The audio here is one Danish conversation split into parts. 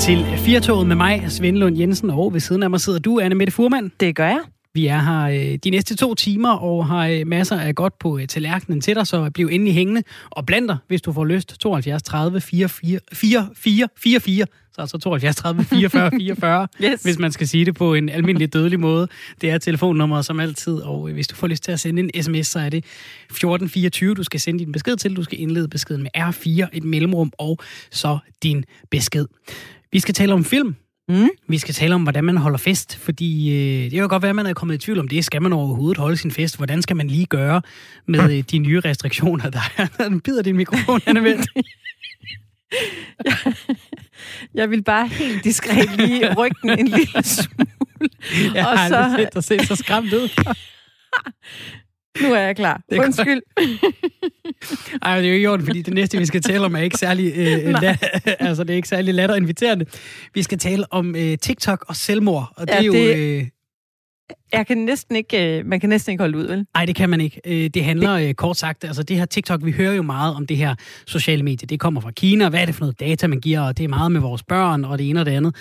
til Firtoget med mig, Svendlund Jensen, og ved siden af mig sidder du, Anne Mette Furman. Det gør jeg. Vi er her de næste 2 timer og har masser af godt på tallerkenen til dig, så bliv endelig hængende og blander, hvis du får lyst. 72 30 44 så altså 72 30 44 44, yes. Hvis man skal sige det på en almindelig dødelig måde. Det er telefonnummeret som altid, og hvis du får lyst til at sende en sms, så er det 1424, du skal sende din besked til. Du skal indlede beskeden med R4, et mellemrum, og så din besked. Vi skal tale om film. Mm. Vi skal tale om, hvordan man holder fest, fordi det kan jo godt være, at man er kommet i tvivl om det. Skal man overhovedet holde sin fest? Hvordan skal man lige gøre med de nye restriktioner? Den bider din mikrofon, Anne Mette. Jeg vil bare helt diskret lige rykke den en lille smule. Jeg har aldrig set dig se så skræmt ud. Nu er jeg klar. Undskyld. Ej, det er jo ikke ordentligt, fordi det næste, vi skal tale om, er ikke særlig, altså, det er ikke særlig latter inviterende. Vi skal tale om TikTok og selvmord, og ja, det er jo... Man kan næsten ikke holde ud, vel? Nej, det kan man ikke. Det handler kort sagt, altså det her TikTok, vi hører jo meget om det her sociale medie. Det kommer fra Kina, hvad er det for noget data, man giver, og det er meget med vores børn, og det ene og det andet.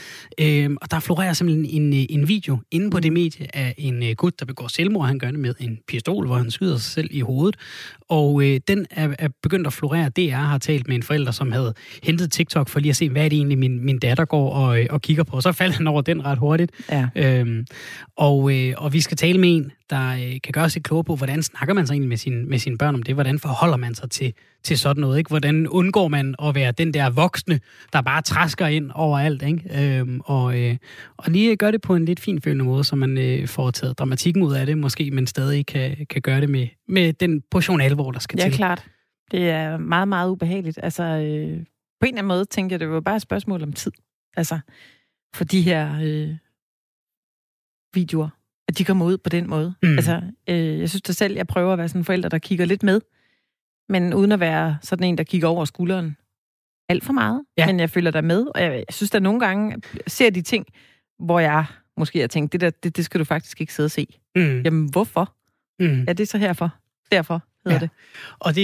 Og der florerer simpelthen en video inde på det medie af en gut, der begår selvmord. Han gør det med en pistol, hvor han skyder sig selv i hovedet. Og den er begyndt at florere. DR har talt med en forælder, som havde hentet TikTok for lige at se, hvad er det egentlig, min datter går og kigger på. Og så faldt han over den ret hurtigt. Ja. Og vi skal tale med en, der kan gøre sig klogere på, hvordan snakker man sig egentlig med sine børn om det? Hvordan forholder man sig til sådan noget? Ikke? Hvordan undgår man at være den der voksne, der bare træsker ind overalt? Ikke? Og lige gøre det på en lidt finfølende måde, så man får taget dramatikken ud af det, måske, men stadig kan gøre det med den portion alvor, der skal til. Ja, klart. Det er meget, meget ubehageligt. Altså, på en eller anden måde tænker jeg, det var bare et spørgsmål om tid. Altså, for de her videoer, at de kommer ud på den måde. Mm. Altså, jeg synes da selv, jeg prøver at være sådan en forælder, der kigger lidt med, men uden at være sådan en, der kigger over skulderen alt for meget. Ja. Men jeg følger der med, og jeg synes da nogle gange, ser de ting, hvor jeg måske har tænkt, det skal du faktisk ikke sidde og se. Mm. Jamen, hvorfor? Mm. Ja, det er så herfor. Derfor. Ja. Det. Og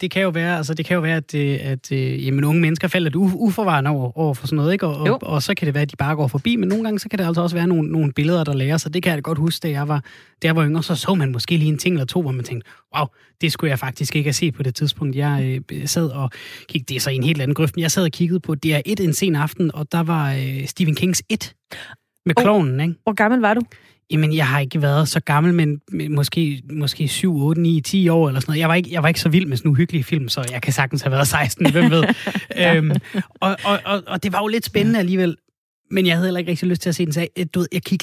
det kan jo være, altså det kan jo være, at jamen, unge mennesker falder uforvarende over for sådan noget, ikke? Og så kan det være, at de bare går forbi, men nogle gange så kan det altså også være nogle billeder, der lærer sig. Det kan jeg da godt huske, da jeg var yngre, så man måske lige en ting eller to, hvor man tænkte, wow, det skulle jeg faktisk ikke have set på det tidspunkt. Jeg sad og kiggede, det er så i en helt anden grøft, men jeg sad og kiggede på DR1 en sen aften, og der var Stephen Kings It med klovnen, ikke? Hvor gammel var du? Jamen, jeg har ikke været så gammel, men måske 7, 8, 9, 10 år eller sådan noget. Jeg var ikke så vild med sådan en uhyggelig film, så jeg kan sagtens have været 16, hvem ved. Og det var jo lidt spændende alligevel, men jeg havde heller ikke rigtig lyst til at se den. Så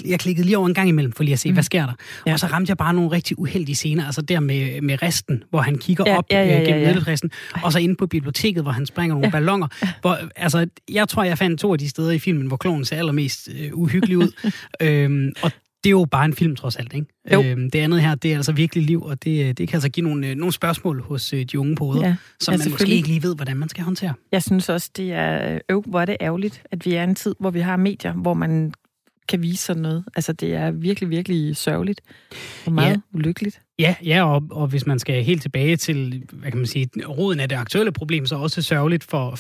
jeg klikkede lige over en gang imellem for lige at se, hvad sker der? Ja. Og så ramte jeg bare nogle rigtig uheldige scener, altså der med resten, hvor han kigger op gennem nedløbsresten, og så inde på biblioteket, hvor han springer nogle ballonger. Hvor, altså, jeg tror, jeg fandt 2 af de steder i filmen, hvor klonen ser allermest uhyggelig ud. Og det er jo bare en film, trods alt, ikke? Det andet her, det er altså virkelig liv, og det kan altså give nogle spørgsmål hos de unge poder, som man måske ikke lige ved, hvordan man skal håndtere. Jeg synes også, det er hvor er det ærgerligt, at vi er en tid, hvor vi har medier, hvor man kan vise sådan noget. Altså, det er virkelig, virkelig sørgeligt og meget ulykkeligt. Ja, og hvis man skal helt tilbage til, hvad kan man sige, roden af det aktuelle problem, så er også sørgeligt for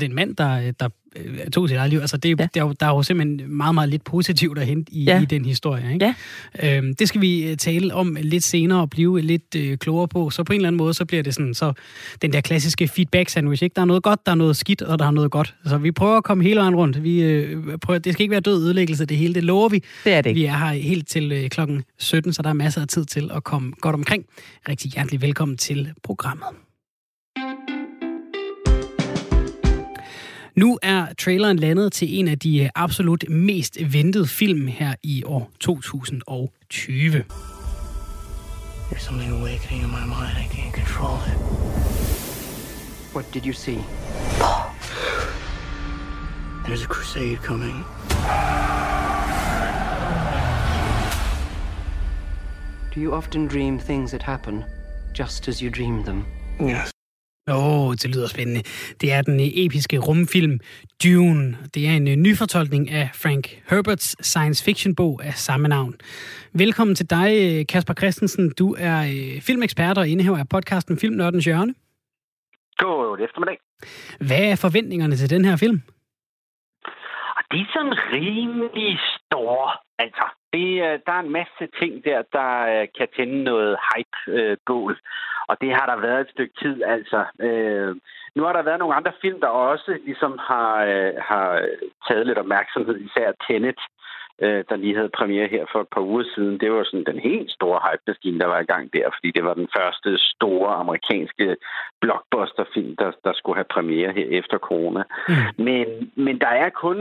den mand, der tog sit eget liv. Altså, der er jo simpelthen meget, meget lidt positivt at hente i den historie, ikke? Ja. Det skal vi tale om lidt senere og blive lidt klogere på. Så på en eller anden måde, så bliver det sådan, så den der klassiske feedback-sandwich, ikke? Der er noget godt, der er noget skidt, og der er noget godt. Så vi prøver at komme hele vejen rundt. Det skal ikke være død ødelæggelse, det hele. Det lover vi. Det er det ikke. Vi er her helt til klokken 17, så der er masser af tid til og komme godt omkring. Rigtig hjertelig velkommen til programmet. Nu er traileren landet til en af de absolut mest ventede film her i år 2020. There's something awakening in my mind. I can't control it. What did you see? There's a crusade coming. Do you often dream things that happen, just as you dream them? Yes. Det lyder spændende. Det er den episke rumfilm Dune. Det er en nyfortolkning af Frank Herberts science fiction bog af samme navn. Velkommen til dig, Kasper Christensen. Du er filmekspert og indehaver af podcasten Film Nørdens Hjørne. God eftermiddag. Hvad er forventningerne til den her film? de er sådan rimelig store. Altså, der er en masse ting der kan tænde noget hype-bål. Og det har der været et stykke tid, altså. Nu har der været nogle andre film, der også ligesom har taget lidt opmærksomhed, især Tenet, der lige havde premiere her for et par uger siden. Det var sådan den helt store hype-maskine, der var i gang der, fordi det var den første store amerikanske blockbusterfilm, der skulle have premiere her efter corona. Mm. Men der er kun...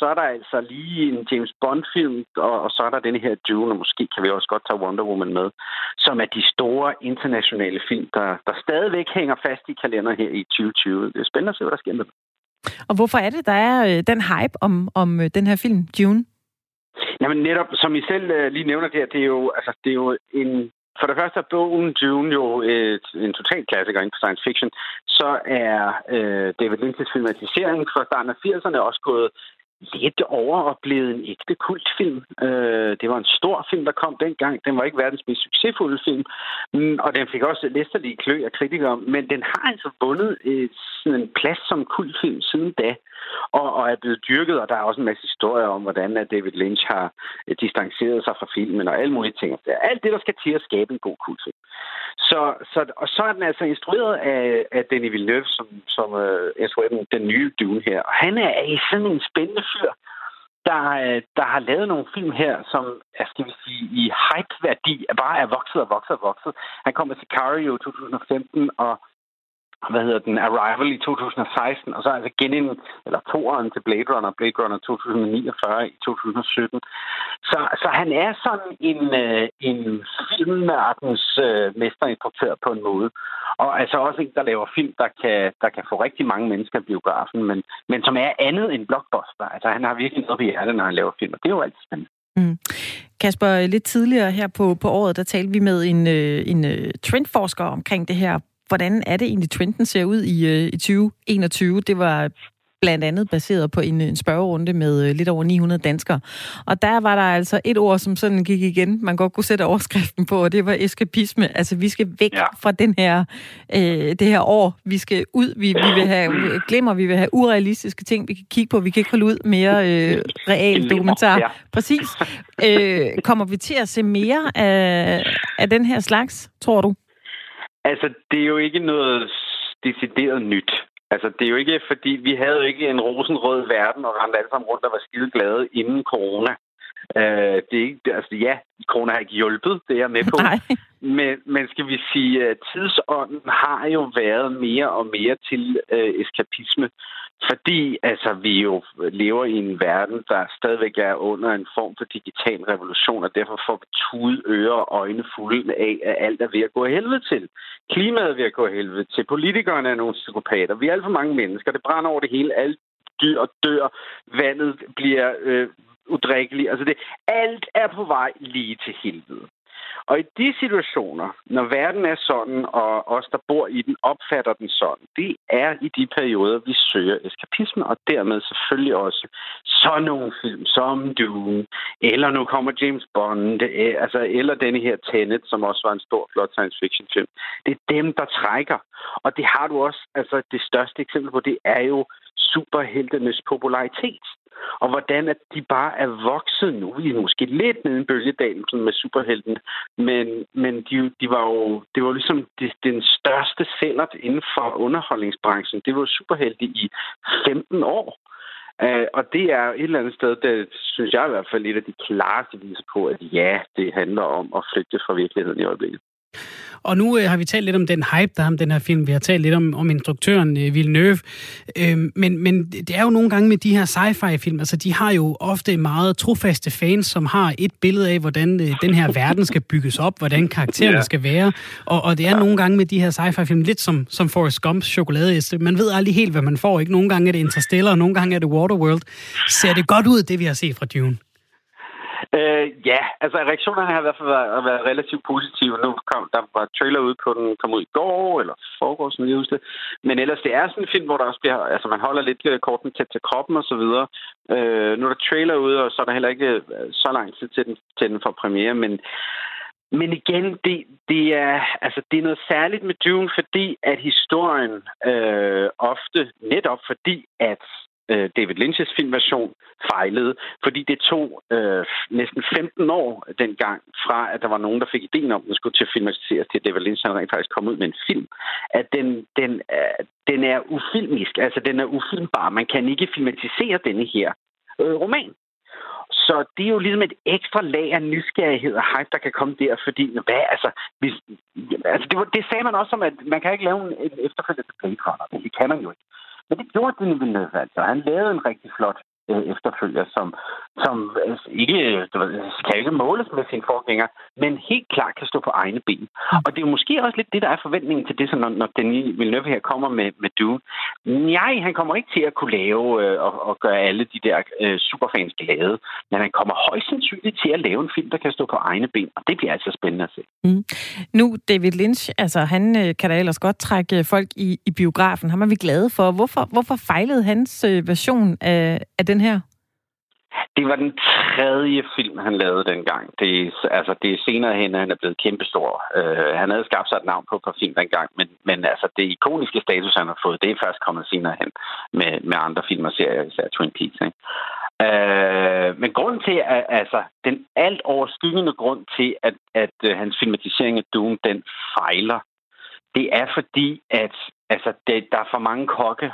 Så er der altså lige en James Bond-film, og så er der den her Dune, og måske kan vi også godt tage Wonder Woman med, som er de store internationale film, der stadigvæk hænger fast i kalenderen her i 2020. Det er spændende at se, hvad der sker med dem. Og hvorfor er det, der er den hype om den her film, Dune? Jamen netop, som I selv lige nævner der, det er jo en... For det første er bogen Dune jo en total klassiker inden for science fiction. Så er David Lynch's filmatisering fra starten af 80'erne også gået lidt over og blevet en ægte kultfilm. Det var en stor film, der kom dengang. Den var ikke verdens mest succesfulde film, og den fik også læsterlige klø af kritikere, men den har altså vundet sådan en plads som kultfilm siden da, og er blevet dyrket, og der er også en masse historier om, hvordan David Lynch har distanceret sig fra filmen og alle mulige ting. Alt det, der skal til at skabe en god kultfilm. Så er den altså instrueret af Denis Villeneuve, som instruerer den nye Dune her. Og han er sådan en spændende fyr, der har lavet nogle film her, som skal vi sige, i hype-værdi bare er vokset og vokset og vokset. Han kom med Sicario i 2015 og Arrival i 2016, og så altså toeren til Blade Runner 2049 i 2017. Så han er sådan en filmnørdens mesterinstruktør på en måde. Og altså også en, der laver film, der kan få rigtig mange mennesker i biografen, men som er andet end blockbuster. Altså han har virkelig noget på hjertet, når han laver film, og det er jo altid spændende. Mm. Kasper, lidt tidligere her på året, der talte vi med en trendforsker omkring det her. Hvordan er det egentlig, trenden ser ud i 2021? Det var blandt andet baseret på en spørgerunde med lidt over 900 danskere. Og der var der altså et ord, som sådan gik igen, man godt kunne sætte overskriften på, og det var eskapisme. Altså, vi skal væk fra det her år. Vi skal ud, vi vil have glimmer, vi vil have urealistiske ting, vi kan kigge på, vi kan ikke holde ud mere real dokumentar. Ja. Præcis. Kommer vi til at se mere af den her slags, tror du? Altså, det er jo ikke noget decideret nyt. Altså, det er jo ikke, fordi vi havde jo ikke en rosenrød verden, og rendte alle sammen rundt og var skide glade inden corona. Det er ikke, altså, ja, corona har ikke hjulpet, det er jeg med på. Men skal vi sige, tidsånden har jo været mere og mere til eskapisme, fordi altså, vi jo lever i en verden, der stadigvæk er under en form for digital revolution, og derfor får vi tude, ører og øjne fulde af, at alt er ved at gå helvede til. Klimaet er ved at gå helvede til. Politikerne er nogle psykopater. Vi er alt for mange mennesker. Det brænder over det hele. Alt dyr dør. Vandet bliver udrikkeligt. Altså alt er på vej lige til helvede. Og i de situationer, når verden er sådan, og os, der bor i den, opfatter den sådan, det er i de perioder, vi søger eskapisme, og dermed selvfølgelig også sådan nogle film som Dune, eller nu kommer James Bond, eller denne her Tenet, som også var en stor, flot science fiction film. Det er dem, der trækker. Og det har du også, altså det største eksempel på, det er jo superheltenes popularitet. Og hvordan at de bare er vokset nu. Vi er måske lidt nede i bølgedalen med superhelten, men de var jo, det var ligesom den største sælger inden for underholdningsbranchen. Det var jo superhelte i 15 år. Og det er et eller andet sted, det synes jeg i hvert fald lidt af de klareste viser på, at ja, det handler om at flygte fra virkeligheden i øjeblikket. Og nu har vi talt lidt om den hype, der er om den her film. Vi har talt lidt om instruktøren Villeneuve. Men det er jo nogle gange med de her sci-fi-film. Altså, de har jo ofte meget trofaste fans, som har et billede af, hvordan den her verden skal bygges op, hvordan karaktererne skal være. Og det er nogle gange med de her sci-fi-film lidt som Forrest Gumps chokoladeæske. Man ved aldrig helt, hvad man får. Ikke? Nogle gange er det Interstellar, og nogle gange er det Waterworld. Ser det godt ud, det vi har set fra Dune? Altså reaktionerne har i hvert fald været relativt positive. Nu var trailer ude på den, kom ud i går, eller foregår sådan noget, men ellers det er sådan en film, hvor der også bliver, altså man holder lidt korten tæt til kroppen og så videre. Nu er der trailer ude, og så er der heller ikke så lang tid til den for premiere, men igen, det er noget særligt med Dune, fordi at historien ofte, netop fordi at David Lynch's filmversion fejlede, fordi det tog næsten 15 år dengang fra, at der var nogen, der fik idéen om, at den skulle til at filmatiseres, til David Lynch rent faktisk kom ud med en film, at den er ufilmisk, altså den er ufilmbar. Man kan ikke filmatisere denne her roman. Så det er jo ligesom et ekstra lag af nysgerrighed og hype, der kan komme der, fordi det sagde man også om, at man kan ikke lave en efterfølgende til Blade Runner, men det kan man jo ikke. Men det gjorde Denis Villeneuve altså. Han lavede en rigtig flot efterfølger, som altså, kan ikke måles med sine forgængere, men helt klart kan stå på egne ben. Og det er jo måske også lidt det, der er forventningen til det, så når Denis Villeneuve her kommer med Dune. Nej, han kommer ikke til at kunne lave og gøre alle de der superfans glade, men han kommer højst sandsynligt til at lave en film, der kan stå på egne ben, og det bliver altså spændende at se. Mm. Nu, David Lynch, altså han kan da ellers godt trække folk i biografen. Ham er vi glade for. Hvorfor fejlede hans version af den her? Det var den tredje film, han lavede dengang. Det er senere hen, at han er blevet kæmpestor. Han havde skabt sig et navn på et par film dengang, men altså det ikoniske status, han har fået, det er først kommet senere hen med andre filmer og serier, især Twin Peaks. Men grunden til, at, altså den alt overskyggende grund til, at hans filmatisering af Dune, den fejler, det er fordi, at der er for mange kokke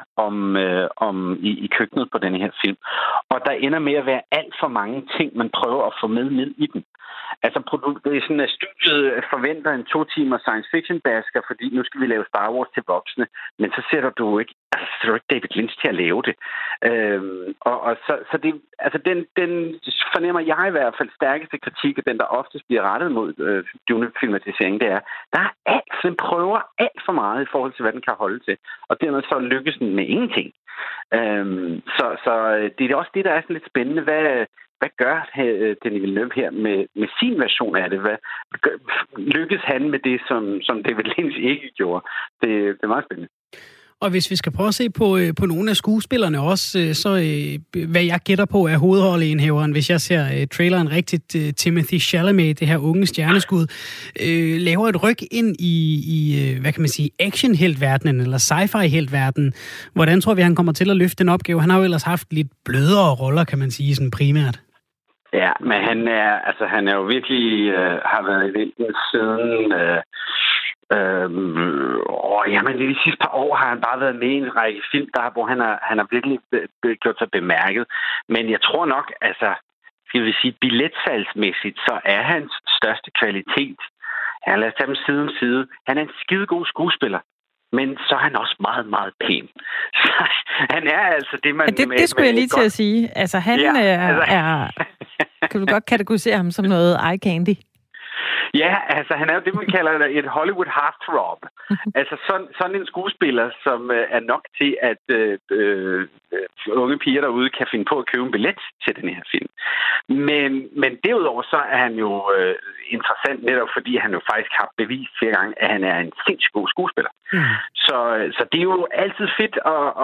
i køkkenet på denne her film. Og der ender med at være alt for mange ting, man prøver at få med ned i den. Altså, det er sådan, at studiet forventer en 2 timer science fiction-basker, fordi nu skal vi lave Star Wars til voksne, men så sætter du ikke David Lynch til at lave det. Den fornemmer jeg i hvert fald stærkeste kritik, og den, der oftest bliver rettet mod Dune-filmatiseringen, det er, der er alt, den prøver alt for meget i forhold til, hvad den kan holde til. Og dermed så lykkes den med ingenting. Så det er også det, der er sådan lidt spændende. Hvad gør Denis Villeneuve her med sin version af det? Hvad lykkes han med det, som David Lynch ikke gjorde? Det er meget spændende. Og hvis vi skal prøve at se på nogle af skuespillerne også, så hvad jeg gætter på er hovedrolleindehaveren, hvis jeg ser traileren rigtigt, Timothy Chalamet, det her unge stjerneskud, laver et ryk ind i hvad kan man sige, action-heltverdenen eller sci-fi-heltverdenen. Hvordan tror vi, han kommer til at løfte den opgave? Han har jo ellers haft lidt blødere roller, kan man sige, sådan primært. Ja, men han er jo virkelig har været i vælten siden... de sidste par år har han bare været med i en række film, hvor han har virkelig gjort sig bemærket. Men jeg tror nok, altså, skal vi sige, billetsalgsmæssigt, så er hans største kvalitet. Lad os tage dem side om side. Han er en skidegod skuespiller. Men så er han også meget, meget pæn. Så han er altså det, man... Det skulle jeg lige til at sige. Altså, kan du godt kategorisere ham som noget eye candy? Ja, altså han er jo det, man kalder et Hollywood heartthrob. Altså sådan en skuespiller, som er nok til, at unge piger derude kan finde på at købe en billet til den her film. Men derudover så er han jo interessant netop, fordi han jo faktisk har bevist flere gange, at han er en sindssygt god skuespiller. Mm. Så det er jo altid fedt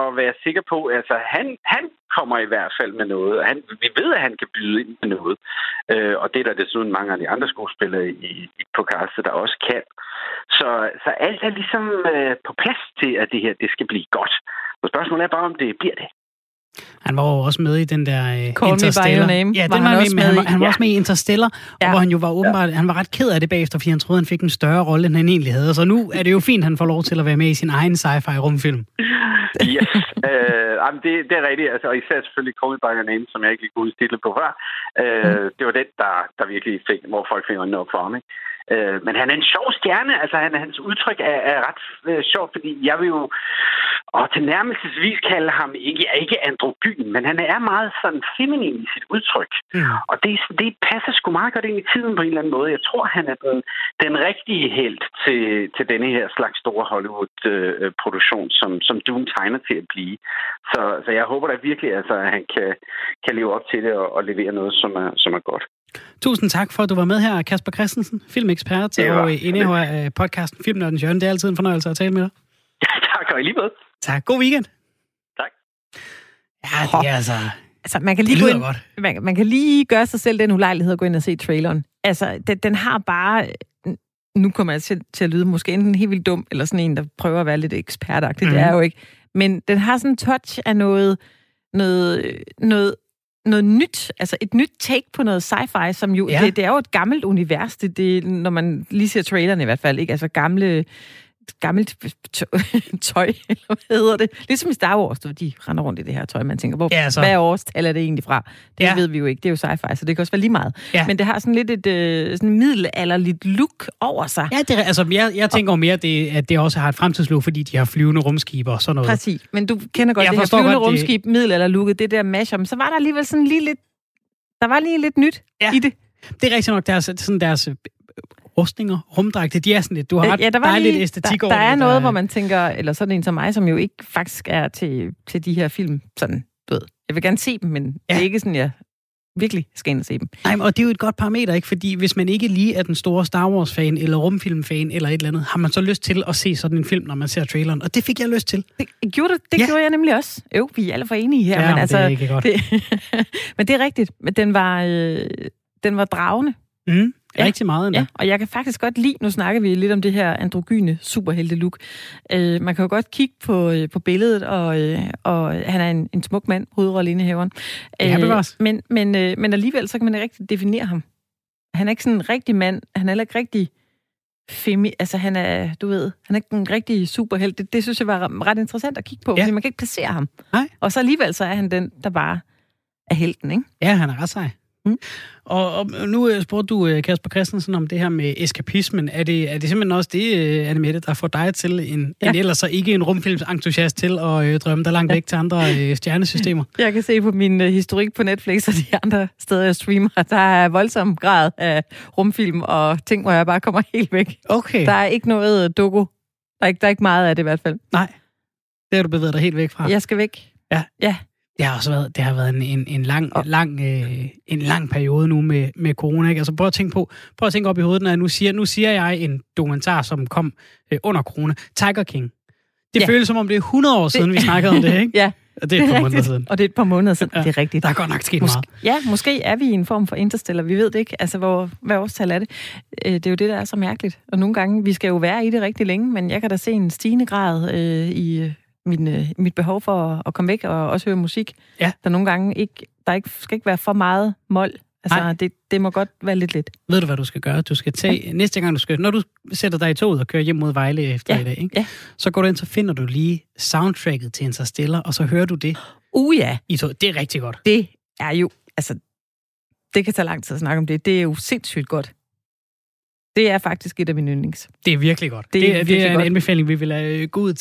at være sikker på. Altså han kommer i hvert fald med noget. Vi ved, at han kan byde ind med noget. Og det er der desuden mange af de andre skuespillere i podcastet, der også kan. Så alt er ligesom på plads til, at det her det skal blive godt. Og spørgsmålet er bare, om det bliver det. Han var jo også med i den der Interstellar. Call Me by Your Name. Ja, den var han også med. Han var også med i Interstellar, ja. Hvor han jo var åbenbart, han var ret ked af det bagefter, fordi han troede, han fik en større rolle, end han egentlig havde. Så nu er det jo fint, han får lov til at være med i sin egen sci-fi rumfilm. Yes. Det er rigtigt. Altså, og især selvfølgelig Call Me by Your Name, som jeg ikke lige kunne udstille på før. Det var den, der virkelig fik, hvor folk fik øjnene op for ham, ikke? Men han er en sjov stjerne. Altså, hans udtryk er ret sjovt, fordi jeg vil jo tilnærmelsesvis kalde ham ikke androgyn, men han er meget sådan feminin i sit udtryk. Mm. Og det passer sgu meget godt ind i tiden på en eller anden måde. Jeg tror, han er den rigtige helt til denne her slags store Hollywood-produktion, som Dune tegner til at blive. Så jeg håber da virkelig, altså, at han kan leve op til det og levere noget, som er godt. Tusind tak for, at du var med her, Kasper Christensen, filmekspert og indehaver af podcasten Film Nørdens Hjørne. Det er altid en fornøjelse at tale med dig. Ja, tak, og i lige måde. Tak, god weekend. Tak. Ja, det er altså man kan lige gå ind, man kan lige gøre sig selv den ulejlighed at gå ind og se traileren. Altså, den har bare... Nu kommer jeg til at lyde måske enten helt vildt dum, eller sådan en, der prøver at være lidt ekspertagtig. Mm. Det er jo ikke. Men den har sådan en touch af noget... noget nyt, altså et nyt take på noget sci-fi, som jo, ja. det er jo et gammelt univers, det når man lige ser trailerne i hvert fald, ikke? Altså gammelt tøj, eller hvad hedder det? Ligesom i Star Wars, de render rundt i det her tøj, man tænker, hvad årstal er det egentlig fra? Det ved vi jo ikke, det er jo sci-fi, så det kan også være lige meget. Ja. Men det har sådan lidt et sådan middelalderligt look over sig. Ja, det, altså jeg tænker mere, at det også har et fremtidslook, fordi de har flyvende rumskiber og sådan noget. Præcis, men du kender godt det her flyvende rumskib, middelalderlooket, det der mashup, så var der alligevel sådan lige lidt, der var lige lidt nyt i det. Det er rigtig nok deres rustninger, rumdragte, de er sådan lidt, du har ret dejligt lige, æstetik over det. Der er noget, hvor man tænker, eller sådan en som mig, som jo ikke faktisk er til de her film, sådan, du ved. Jeg vil gerne se dem, men det er ikke sådan, jeg virkelig skal ind og se dem. Nej, og det er jo et godt parameter, ikke? Fordi hvis man ikke lige er den store Star Wars-fan, eller rumfilm-fan, eller et eller andet, har man så lyst til at se sådan en film, når man ser traileren, og det fik jeg lyst til. Det gjorde jeg nemlig også. Jo, vi er alle for enige her. Ja, men altså, det er ikke godt. Men det er rigtigt. Den var dragende. Mm. Rigtig meget endda. Ja, og jeg kan faktisk godt lide, nu snakker vi lidt om det her androgyne superhelte-look. Man kan jo godt kigge på billedet, og han er en smuk mand, hovedrolleindehaveren. Men alligevel, så kan man ikke rigtig definere ham. Han er ikke sådan en rigtig mand, han er heller ikke rigtig han er ikke en rigtig superhelt. Det synes jeg var ret interessant at kigge på, fordi man kan ikke placere ham. Nej. Og så alligevel, så er han den, der bare er helten, ikke? Ja, han er ret sej. Mm. Og nu spurgte du Kasper Christensen om det her med eskapismen. Er det simpelthen også det, Anne Mette, der får dig til en ellers så ikke en rumfilmsentusiast til at drømme der langt væk til andre stjernesystemer? Jeg kan se på min historik på Netflix og de andre steder, jeg streamer, der er voldsom grad af rumfilm og ting, hvor jeg bare kommer helt væk. Okay. Der er ikke noget doku. Der er ikke meget af det i hvert fald. Nej, det har du bevæget dig helt væk fra. Jeg skal væk. Ja. Det har været en lang periode nu med corona, ikke? Altså prøv at tænke op i hovedet, når jeg nu siger jeg en dokumentar, som kom under corona, Tiger King. Det føles som om det er 100 år siden, vi snakkede om det, ikke? Ja. Og det er et par måneder siden. Og det er et par måneder siden, ja. Det er rigtigt. Der er godt nok sket meget. Ja, måske er vi i en form for Interstellar, vi ved det ikke. Altså, hvad årstal er det? Det er jo det, der er så mærkeligt. Og nogle gange, vi skal jo være i det rigtig længe, men jeg kan da se en stigende grad i mit behov for at komme væk og også høre musik, der nogle gange ikke skal ikke være for meget mol. Altså, det må godt være lidt. Ved du, hvad du skal gøre? Du skal tage næste gang, når du sætter dig i toget og kører hjem mod Vejle efter i dag, ikke? Ja. Så går du ind, så finder du lige soundtracket til Interstellar, og så hører du det. I toget. Det er rigtig godt. Det er jo, altså, det kan tage lang tid at snakke om det. Det er jo sindssygt godt. Det er faktisk et af mine yndlings. Det er virkelig godt. Det er en anbefaling, vi vil gå ud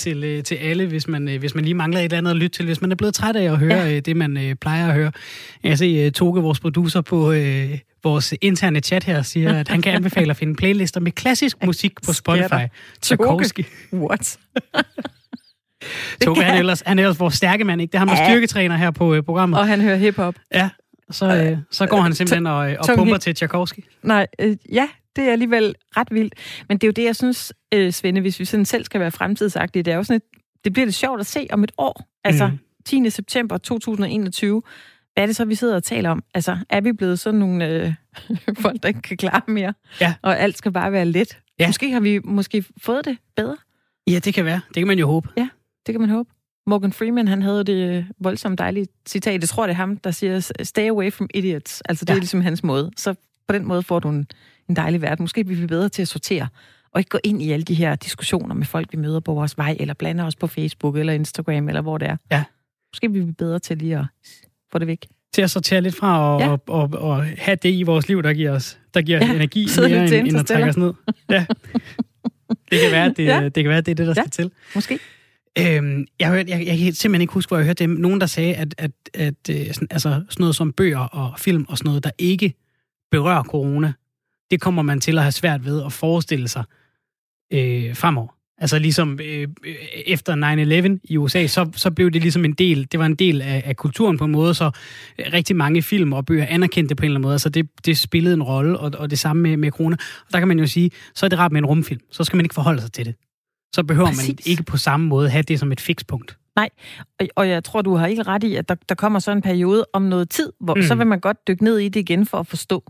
til alle, hvis man lige mangler et eller andet at lytte til. Hvis man er blevet træt af at høre det, man plejer at høre. Jeg ser Toge, vores producer, på vores interne chat her, siger, at han kan anbefale at finde playlister med klassisk musik på Spotify. Tchaikovsky. What? Toge, han er ellers vores stærke mand, ikke? Det er ham, der styrketræner her på programmet. Og han hører hiphop. Ja, så går han simpelthen og pumper til Tchaikovsky. Nej, det er alligevel ret vildt. Men det er jo det, jeg synes, Svende, hvis vi sådan selv skal være fremtidsagtige, det er jo sådan det bliver lidt sjovt at se om et år. Altså 10. september 2021. Hvad er det så, vi sidder og taler om? Altså, er vi blevet sådan nogle folk, der ikke kan klare mere? Ja. Og alt skal bare være let. Ja. Måske har vi fået det bedre. Ja, det kan være. Det kan man jo håbe. Ja, det kan man håbe. Morgan Freeman, han havde det voldsomt dejlige citat. Jeg tror, det er ham, der siger, stay away from idiots. Altså, det er ligesom hans måde. Så på den måde får du en dejlig verden. Måske bliver vi bedre til at sortere, og ikke gå ind i alle de her diskussioner med folk, vi møder på vores vej, eller blander os på Facebook, eller Instagram, eller hvor det er. Ja. Måske bliver vi bedre til lige at få det væk. Til at sortere lidt fra, og have det i vores liv, der giver energi mere, end at trække os ned. Ja. Det kan være, det er det, der skal til. Måske. Jeg kan simpelthen ikke huske, hvor jeg hørte det. Nogen, der sagde, at sådan, altså, sådan noget som bøger og film og sådan noget, der ikke berører corona, det kommer man til at have svært ved at forestille sig fremover. Altså ligesom efter 9/11 i USA, så blev det ligesom en del af kulturen på en måde, så rigtig mange film og bøger anerkendte på en eller anden måde, så det spillede en rolle, og det samme med corona. Og der kan man jo sige, så er det rart med en rumfilm, så skal man ikke forholde sig til det. Så behøver man ikke på samme måde have det som et fikspunkt. Nej, og jeg tror, du har helt ret i, at der kommer så en periode om noget tid, hvor så vil man godt dykke ned i det igen for at forstå.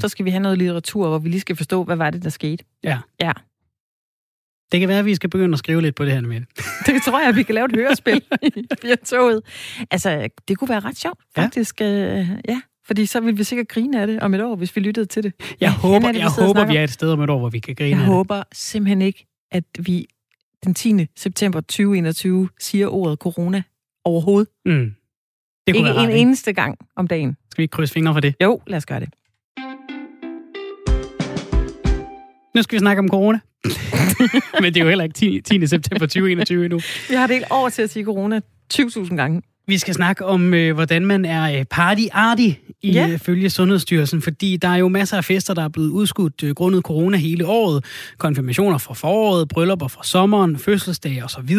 Så skal vi have noget litteratur, hvor vi lige skal forstå, hvad var det, der skete. Ja. Det kan være, at vi skal begynde at skrive lidt på det her med. Det tror jeg, at vi kan lave et hørespil via toget. Altså, det kunne være ret sjovt, faktisk. Ja. Fordi så vil vi sikkert grine af det om et år, hvis vi lyttede til det. Jeg håber, vi er et sted om et år, hvor vi kan grine af det. Jeg håber simpelthen ikke, at vi den 10. september 2021 siger ordet corona overhovedet. Mm. Det kunne ikke en eneste gang om dagen. Skal vi ikke krydse fingre for det? Jo, lad os gøre det. Nu skal vi snakke om corona. Men det er jo heller ikke 10. september 2021 endnu. Vi har et helt år til at sige corona 20.000 gange. Vi skal snakke om, hvordan man er party-arty ifølge Sundhedsstyrelsen, fordi der er jo masser af fester, der er blevet udskudt grundet corona hele året. Konfirmationer fra foråret, bryllupper fra sommeren, fødselsdage osv.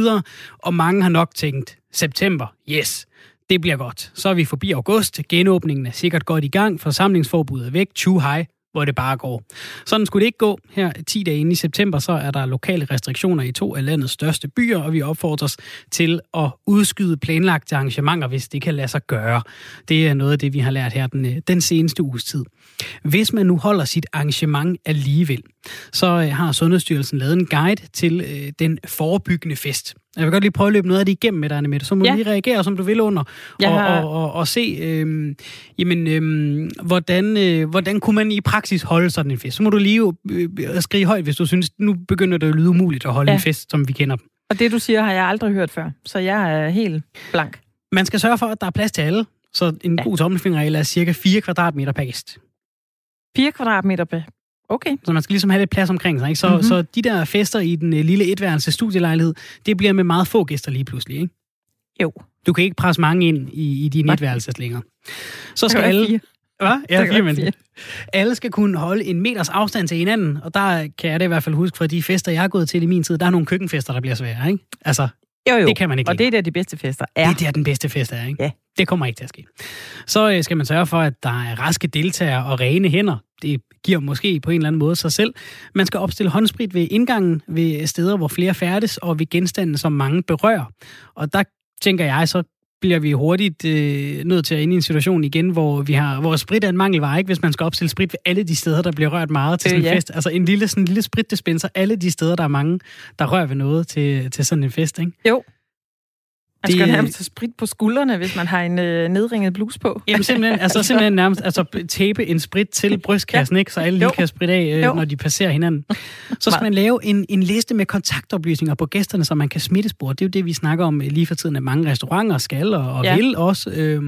Og mange har nok tænkt, september, yes, det bliver godt. Så er vi forbi august, genåbningen er sikkert godt i gang, forsamlingsforbuddet er væk, too high, hvor det bare går. Sådan skulle det ikke gå. Her 10 dage inde i september, så er der lokale restriktioner i 2 af landets største byer, og vi opfordres til at udskyde planlagte arrangementer, hvis det kan lade sig gøre. Det er noget af det, vi har lært her den seneste uges tid. Hvis man nu holder sit arrangement alligevel, så har Sundhedsstyrelsen lavet en guide til den forebyggende fest. Jeg vil godt lige prøve at løbe noget af det igennem med dig, Anne Mette. Så må du lige reagere, som du vil under, og se, hvordan kunne man i praksis holde sådan en fest? Så må du lige skrige højt, hvis du synes, nu begynder det at lyde umuligt at holde en fest, som vi kender dem. Og det, du siger, har jeg aldrig hørt før, så jeg er helt blank. Man skal sørge for, at der er plads til alle, så en god tommelfingerregel er cirka 4 kvadratmeter per gæst. 4 kvadratmeter per... Okay. Så man skal ligesom have lidt plads omkring sig, ikke? Så de der fester i den lille etværelse studielejlighed, det bliver med meget få gæster lige pludselig, ikke? Jo. Du kan ikke presse mange ind i din etværelses længere. Så skal alle... Hvad? Ja, fire. Alle skal kunne holde en meters afstand til hinanden, og der kan jeg det i hvert fald huske fra de fester, jeg har gået til i min tid, der er nogle køkkenfester, der bliver svære, ikke? Altså... Jo. Det kan man ikke. Og det er der de bedste fester er. Det er der den bedste fest er, ikke? Ja. Det kommer ikke til at ske. Så skal man sørge for, at der er raske deltagere og rene hænder. Det giver måske på en eller anden måde sig selv. Man skal opstille håndsprit ved indgangen, ved steder, hvor flere færdes, og ved genstande, som mange berører. Og der tænker jeg, så bliver vi hurtigt nødt til at ind i en situation igen, hvor sprit er en mangelvare, ikke? Hvis man skal opstille sprit ved alle de steder, der bliver rørt meget til sådan en fest. Altså en lille spritdispenser, alle de steder, der er mange, der rører ved noget til sådan en fest, ikke? Jo. Man skal nærmest have sprit på skuldrene, hvis man har en nedringet bluse på. Jamen simpelthen nærmest tape en sprit til brystkassen, ikke? Så alle lige kan spritte af, når de passerer hinanden. Så skal man lave en liste med kontaktoplysninger på gæsterne, så man kan smittespore. Det er jo det, vi snakker om lige for tiden, at mange restauranter skal og vil også.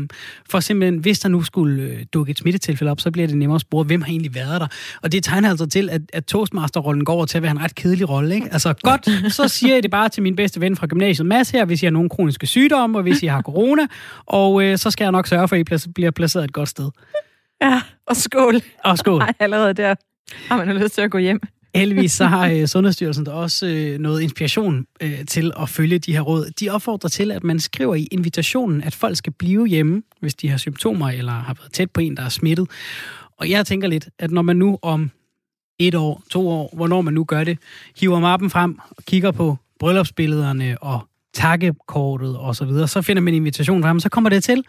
For simpelthen, hvis der nu skulle dukke et smittetilfælde op, så bliver det nemmere at spore, hvem har egentlig været der. Og det tegner altså til, at Toastmaster-rollen går over til at være en ret kedelig rolle, ikke? Altså godt, så siger jeg det bare til min bedste ven fra gymnasiet, Mads her, hvis jeg har nogen kroniske sygdomme, og hvis I har corona, og så skal jeg nok sørge for, at I bliver placeret et godt sted. Ja, og skål. Og skål. Ej, allerede der har man lyst til at gå hjem. Heldigvis så har Sundhedsstyrelsen også noget inspiration til at følge de her råd. De opfordrer til, at man skriver i invitationen, at folk skal blive hjemme, hvis de har symptomer, eller har været tæt på en, der er smittet. Og jeg tænker lidt, at når man nu om 1 år, 2 år, hvornår man nu gør det, hiver mappen frem og kigger på bryllupsbillederne og takkekortet og så videre, så finder man invitationen frem, så kommer det til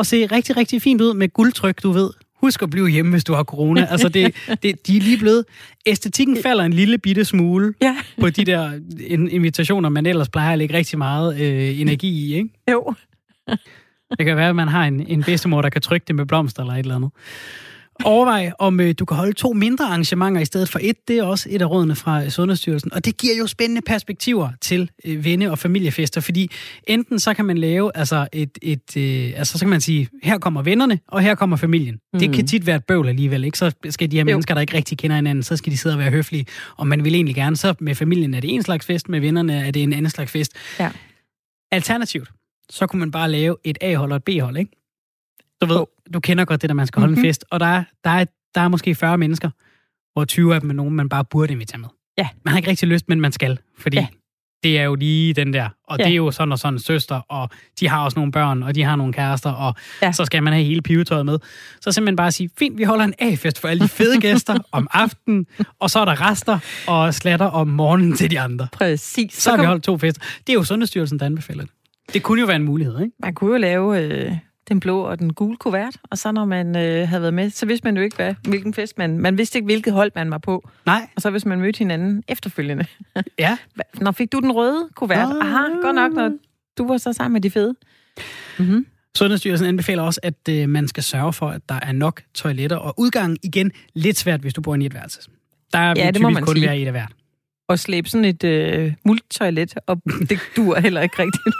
at se rigtig, rigtig fint ud med guldtryk, du ved. Husk at blive hjemme, hvis du har corona. Altså, de er lige blevet... Æstetikken falder en lille bitte smule på de der invitationer, man ellers plejer at lægge rigtig meget energi i, ikke? Jo. Det kan være, at man har en bedstemor, der kan trykke det med blomster eller et eller andet. Overvej, om du kan holde 2 mindre arrangementer i stedet for 1. Det er også et af rådene fra Sundhedsstyrelsen. Og det giver jo spændende perspektiver til venne- og familiefester, fordi enten så kan man lave, så kan man sige, her kommer vennerne, og her kommer familien. Mm. Det kan tit være et bøvl alligevel, ikke? Så skal de her mennesker, der ikke rigtig kender hinanden, så skal de sidde og være høflige. Og man vil egentlig gerne, så med familien er det en slags fest, med vennerne er det en anden slags fest. Ja. Alternativt, så kunne man bare lave et A-hold og et B-hold, ikke? Du ved, du kender godt det, når man skal holde en fest, og der er måske 40 mennesker, hvor 20 af dem er nogen, man bare burde invitere med. Ja. Man har ikke rigtig lyst, men man skal, fordi det er jo lige den der, og det er jo sådan og sådan søster, og de har også nogle børn, og de har nogle kærester, og så skal man have hele pivetøjet med. Så simpelthen bare sige, fint, vi holder en A-fest for alle de fede gæster om aftenen, og så er der rester og slatter om morgenen til de andre. Præcis. Så har vi holdt 2 fester. Det er jo Sundhedsstyrelsen, der anbefaler det. Det kunne jo være en mulighed, ikke? Man kunne jo lave... den blå og den gule kuvert, og så når man havde været med, så vidste man jo ikke, hvilken fest man vidste ikke, hvilket hold man var på. Nej. Og så hvis man mødte hinanden efterfølgende. Ja. Nå, fik du den røde kuvert? Oh. Aha, godt nok, når du var så sammen med de fede. Mm-hmm. Sundhedsstyrelsen anbefaler også, at man skal sørge for, at der er nok toiletter, og udgangen igen lidt svært, hvis du bor i et værelse. Der er ja, typisk kun være et af hvert. Og slæbe sådan et multtoilet, og det dur heller ikke rigtigt.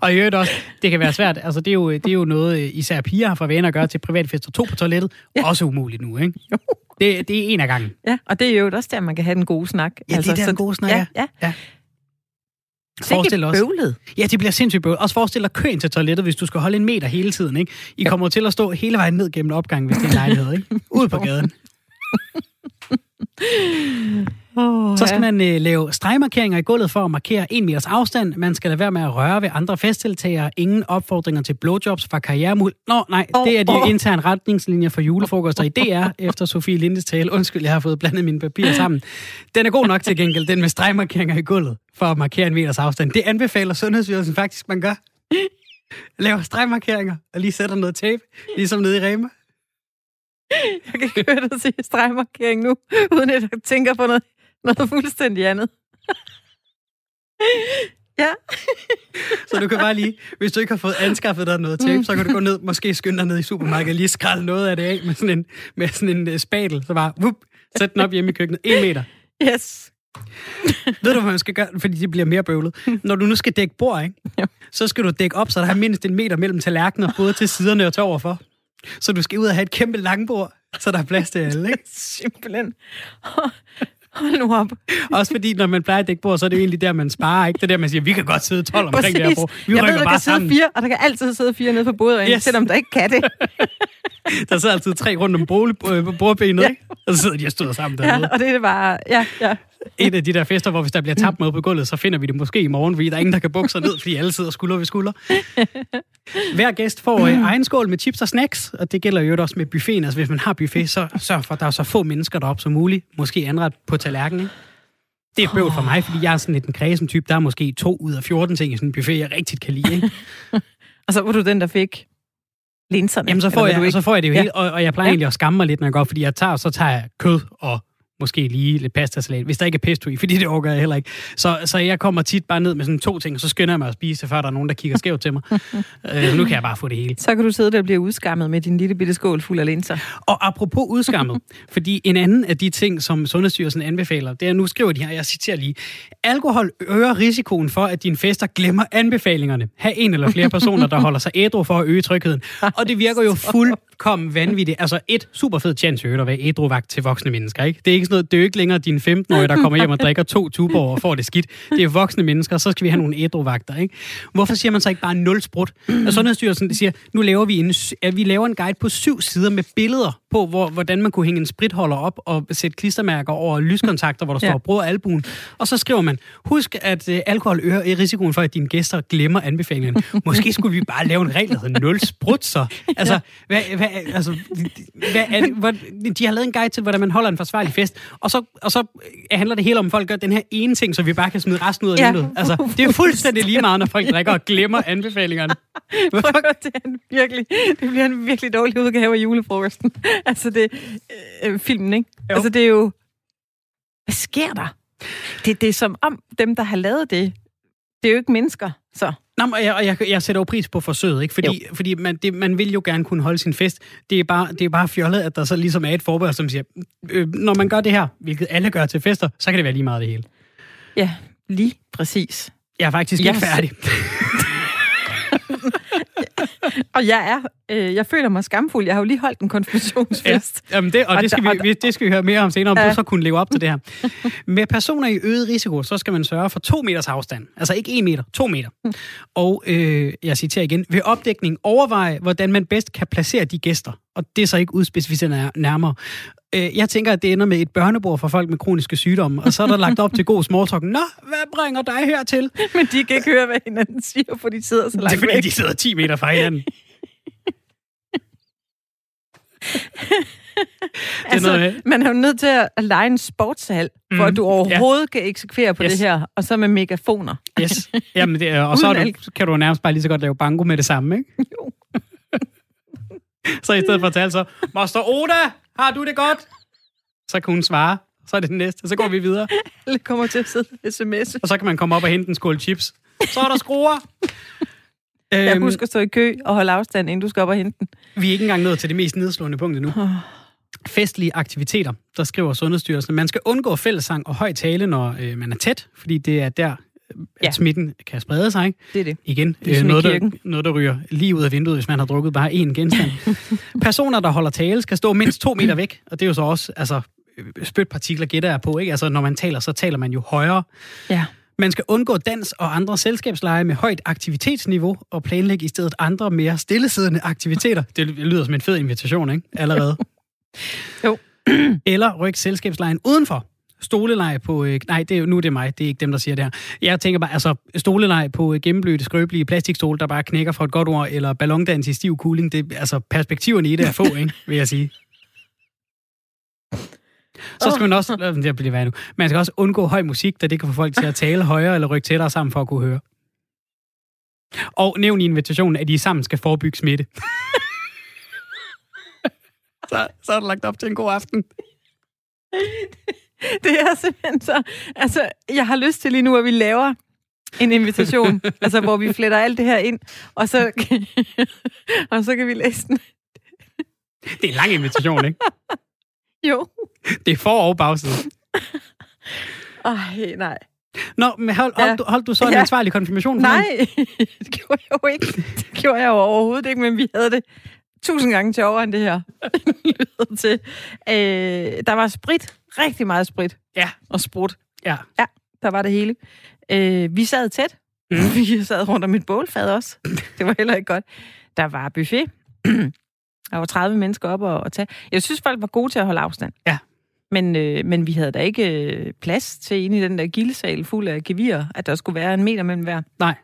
Og i øvrigt også, det kan være svært. Altså, det er jo noget, især piger har for vane at gøre til privatfester. 2 på toilettet, ja. Også umuligt nu, ikke? Jo. Det er en af gangen. Ja, og det er jo også der, man kan have den gode snak. Ja, altså, det er den gode snak, ja. Forestil dig bøvlet. Ja, det bliver sindssygt bøvlet. Også forestil dig køen til toilettet, hvis du skal holde en meter hele tiden, ikke? I kommer til at stå hele vejen ned gennem opgangen, hvis det er en lejlighed, ikke? Ude på gaden. Så skal man lave stregmarkeringer i gulvet for at markere 1 meters afstand. Man skal lade være med at røre ved andre festdeltagere. Ingen opfordringer til blowjobs fra karrieremul. Nå, nej, det er de interne retningslinjer for julefrokoster i DR, efter Sofie Lindes tale. Undskyld, jeg har fået blandet mine papirer sammen. Den er god nok til gengæld, den med stregmarkeringer i gulvet, for at markere 1 meters afstand. Det anbefaler Sundhedsstyrelsen faktisk, man gør. Laver stregmarkeringer og lige sætter noget tape, ligesom nede i Rema. Jeg kan ikke høre dig sige stregmarkering nu, uden at jeg tænker på noget fuldstændig andet. Ja. Så du kan bare lige, hvis du ikke har fået anskaffet dig noget tape, så kan du gå ned, måske skynde dig ned i supermarkedet, lige skralde noget af det af med sådan en spadel, så bare, vup, sæt den op hjemme i køkkenet, 1 meter. Yes. Ved du, hvad man skal gøre? Fordi det bliver mere bøvlet. Når du nu skal dække bord, ikke? Så skal du dække op, så der er mindst 1 meter mellem tallerkener, både til siderne og til overfor. Så du skal ud og have et kæmpe langbord, så der er plads til alle, ikke? Simpelthen. Hold nu op. Også fordi, når man plejer at dække bord, så er det jo egentlig der, man sparer, ikke? Det der, man siger, vi kan godt sidde 12 omkring det her bord. Vi rykker bare sammen. Jeg ved, der kan sidde 4, og der kan altid sidde 4 nede på bordet, yes. Selvom der ikke kan det. Der sidder altid 3 rundt om bordbenet, ikke? Og så sidder de og støder sammen dernede. Ja, og det er det bare, ja. Et af de der fester, hvor hvis der bliver tabt med på gulvet, så finder vi det måske i morgen, fordi der er ingen, der kan bukke sig ned, fordi alle sidder skulder ved skulder. Hver gæst får egen skål med chips og snacks, og det gælder jo også med buffeten. Altså hvis man har buffet, så sørg for, at der er så få mennesker deroppe som muligt. Måske anret på tallerkenen, ikke? Det er bøvl for mig, fordi jeg er sådan lidt en kræsen type. Der er måske 2 ud af 14 ting i sådan en buffet, jeg rigtig kan lide, ikke? Og så var du den, der fik... linserne. Jamen så får jeg det jo helt, og jeg plejer egentlig at skamme mig lidt, når jeg går, fordi så tager jeg kød og måske lige lidt pastasalat, hvis der ikke er pesto i, fordi det overgår jeg heller ikke. Så jeg kommer tit bare ned med sådan 2 ting, og så skynder jeg mig at spise det, før der er nogen, der kigger skævt til mig. Nu kan jeg bare få det hele. Så kan du sidde der og blive udskammet med din lille bitte skål fuld af linser. Og apropos udskammet, fordi en anden af de ting, som Sundhedsstyrelsen anbefaler, det er, nu skriver de her, jeg citerer lige, alkohol øger risikoen for, at dine fester glemmer anbefalingerne. Ha' 1 eller flere personer, der holder sig ædru for at øge trygheden. Og det virker jo fuldkommen vanvittigt. Altså et super fed chance at være ædruvagt til voksne mennesker, ikke? Det er ikke noget, det er jo ikke længere dine 15-årige, der kommer hjem og drikker 2 tuborg og får det skidt. Det er voksne mennesker, så skal vi have nogle ædruvagter, ikke? Hvorfor siger man så ikke bare 0 sprut? Og Sundhedsstyrelsen siger, nu laver vi laver en guide på 7 sider med billeder på, hvordan man kunne hænge en spritholder op og sætte klistermærker over lyskontakter, hvor der står brug albuen. Og så skriver man, husk at alkohol øger risikoen for, at dine gæster glemmer anbefalingerne. Måske skulle vi bare lave en regel, der hedder 0 sprut, så. Altså, de har lavet en guide til, hvordan man holder en forsvarlig fest. Og så handler det hele om, at folk gør den her ene ting, så vi bare kan smide resten ud af vinduet. Altså, det er fuldstændig lige meget, når folk drikker og glemmer anbefalingerne. Det bliver en virkelig dårlig udgave af julefrokosten. Altså, det filmen, ikke? Jo. Altså, det er jo... Hvad sker der? Det er som om dem, der har lavet det, det er jo ikke mennesker, så... Nå, jeg sætter jo pris på forsøget, ikke? Fordi man vil jo gerne kunne holde sin fest. Det er bare fjollet, at der så ligesom er et forbehold, som siger, når man gør det her, hvilket alle gør til fester, så kan det være lige meget det hele. Ja, lige præcis. Jeg er faktisk ikke færdig. Og jeg føler mig skamfuld. Jeg har jo lige holdt en konfirmationsfest. Ja, jamen det skal vi høre mere om senere, om du så kunne leve op til det her. Med personer i øget risiko, så skal man sørge for 2 meters afstand. Altså ikke 1 meter, 2 meter. Og jeg citerer igen, ved opdækning overveje, hvordan man bedst kan placere de gæster. Og det er så ikke udspecificeret nærmere. Jeg tænker, at det ender med et børnebord for folk med kroniske sygdomme, og så er der lagt op til god smalltalk. Nå, hvad bringer dig hertil? Men de kan ikke høre, hvad hinanden siger, for de sidder så langt væk. Det er fordi, de sidder 10 meter fra hinanden. Altså, man er jo nødt til at lege en sportshal, for at du overhovedet kan eksekvere på det her, og så med megafoner. Yes. Jamen, det, og så kan du nærmest bare lige så godt lave bango med det samme, ikke? Jo. Så i stedet for at tale så, Moster Oda, har du det godt? Så kan hun svare. Så er det den næste. Så går vi videre. Eller kommer til at sidde sms. Og så kan man komme op og hente en skål chips. Så er der skruer. Jeg husker at stå i kø og holde afstand, inden du skal op og hente den. Vi er ikke engang nået til det mest nedslående punkt endnu. Festlige aktiviteter, der skriver Sundhedsstyrelsen. Man skal undgå fællessang og høj tale, når man er tæt, fordi det er der, at smitten kan sprede sig. Ikke? Det er det. Igen, det er noget, der ryger lige ud af vinduet, hvis man har drukket bare én genstand. Personer, der holder tale, skal stå mindst 2 meter væk, og det er jo så også spytpartikler gætter jeg på, ikke? Altså, når man taler, så taler man jo højere. Ja. Man skal undgå dans og andre selskabsleje med højt aktivitetsniveau og planlægge i stedet andre mere stillesiddende aktiviteter. Det lyder som en fed invitation, ikke? Allerede. Jo. Eller ryk selskabslejen udenfor. Stoleleje på... det er ikke dem, der siger det her. Jeg tænker bare, stoleleje på gennemblødte, skrøbelige plastikstole, der bare knækker for et godt ord, eller ballondans i stiv kugling. Det, perspektiverne i det er få, ikke? Vil jeg sige. Så skal man også... Det bliver værd nu. Man skal også undgå høj musik, da det kan få folk til at tale højere eller rykke tættere sammen for at kunne høre. Og nævn i invitationen, at I sammen skal forebygge smitte. Så er det lagt op til en god aften. Det er simpelthen så... jeg har lyst til lige nu, at vi laver en invitation, hvor vi fletter alt det her ind, og så, kan vi læse den. Det er en lang invitation, ikke? Jo. Det er for- og bagsiden. Nej. Nå, men holdt du så en ansvarlig konfirmation for mig? Nej, det gjorde jeg jo ikke. Det gjorde jeg jo overhovedet ikke, men vi havde det 1000 gange til over end det her. Der var sprit. Rigtig meget sprit. Ja. Og sprut. Ja. Ja, der var det hele. Vi sad tæt. Mm. Vi sad rundt om et bålfad også. Det var heller ikke godt. Der var buffet. Der var 30 mennesker op og tage. Jeg synes, folk var gode til at holde afstand. Ja. Men vi havde da ikke plads til inde i den der gildesal fuld af gevier, at der skulle være 1 meter mellem hver. Nej.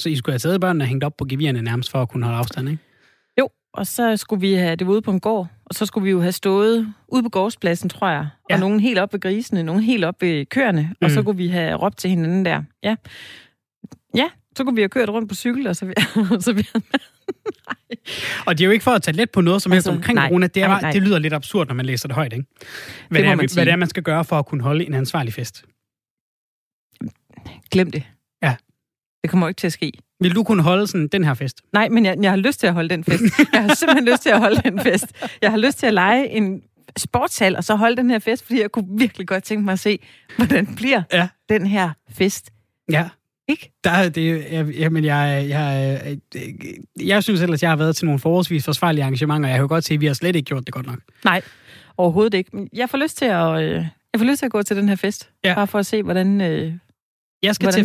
Så I skulle have taget børnene og hængt op på gevierne nærmest for at kunne holde afstand, ikke? Jo, og så skulle vi have det ude på en gård, og så skulle vi jo have stået ude på gårdspladsen, tror jeg, og nogen helt op ved grisene, nogen helt op ved køerne, og så kunne vi have råbt til hinanden der. Ja. Ja, så kunne vi have kørt rundt på cykel, og så vi havde med. Nej. Og det er jo ikke for at tage let på noget som helst omkring corona. Det lyder lidt absurd, når man læser det højt, ikke? Hvad det er, man skal gøre for at kunne holde en ansvarlig fest? Glem det. Ja. Det kommer ikke til at ske. Vil du kunne holde sådan den her fest? Nej, men jeg har lyst til at holde den fest. Jeg har simpelthen lyst til at holde den fest. Jeg har lyst til at lege en sportshal, og så holde den her fest, fordi jeg kunne virkelig godt tænke mig at se, hvordan bliver den her fest. Ja. Ikke? Jeg synes ellers, jeg har været til nogle forholdsvis forsvarlige arrangementer, og jeg har jo godt se, at vi har slet ikke gjort det godt nok. Nej, overhovedet ikke. Men jeg får lyst til at, gå til den her fest, bare for at se, hvordan det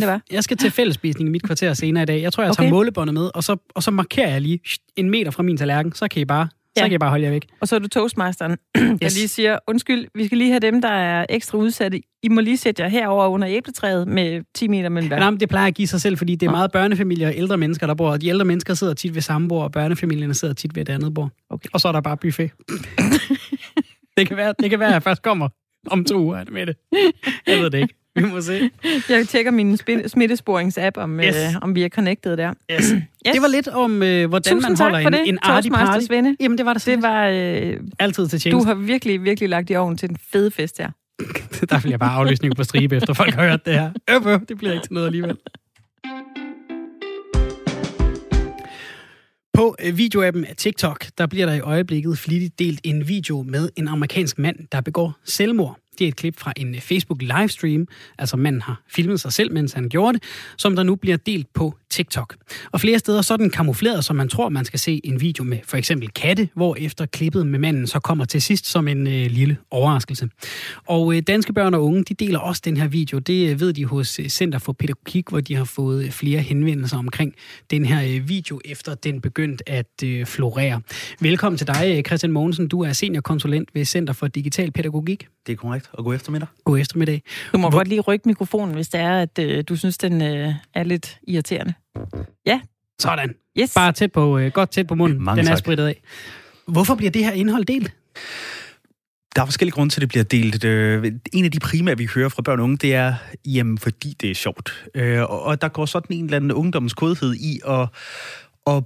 var. Jeg skal til fællesspisning i mit kvarter senere i dag. Jeg tror, jeg tager målebåndet med, og så markerer jeg lige 1 meter fra min tallerken, så kan I bare... Så kan jeg bare holde jer væk. Og så er du toastmasteren, der lige siger, undskyld, vi skal lige have dem, der er ekstra udsatte. I må lige sætte jer herover under æbletræet med 10 meter mellem hver. Nej, men det plejer at give sig selv, fordi det er meget børnefamilier og ældre mennesker, der bor. Og de ældre mennesker sidder tit ved samme bord, og børnefamilierne sidder tit ved et andet bord. Okay. Og så er der bare buffet. Det kan være, at jeg først kommer om 2 uger med det. Jeg ved det ikke. Vi må se. Jeg tjekker min smittesporingsapp, om vi er connected der. Yes. Det var lidt om, hvordan Tusind man holder en artig party. Jamen, det var det. Det var altid til tjeneste. Du har virkelig, virkelig lagt i ovnen til den fede fest her. Der vil jeg bare aflysning på stribe, efter folk har hørt det her. Det bliver ikke til noget alligevel. På videoappen TikTok, der bliver der i øjeblikket flittigt delt en video med en amerikansk mand, der begår selvmord. Det er et klip fra en Facebook-livestream, altså manden har filmet sig selv, mens han gjorde det, som der nu bliver delt på TikTok. Og flere steder så er den kamufleret, så man tror, man skal se en video med for eksempel katte, hvor efter klippet med manden så kommer til sidst som en lille overraskelse. Og danske børn og unge, de deler også den her video. Det ved de hos Center for Pædagogik, hvor de har fået flere henvendelser omkring den her video, efter den begyndte at florere. Velkommen til dig, Christian Mogensen. Du er seniorkonsulent ved Center for Digital Pædagogik. Det er korrekt. Og god eftermiddag. God eftermiddag. Du må godt lige rykke mikrofonen, hvis det er, at du synes, den er lidt irriterende. Ja. Sådan. Yes. Bare tæt på, godt tæt på munden. Mange den er tak. Spritet af. Hvorfor bliver det her indhold delt? Der er forskellige grunde til, at det bliver delt. En af de primære, vi hører fra børn og unge, det er, jamen, fordi det er sjovt. Og der går sådan en eller anden ungdommens kodhed i at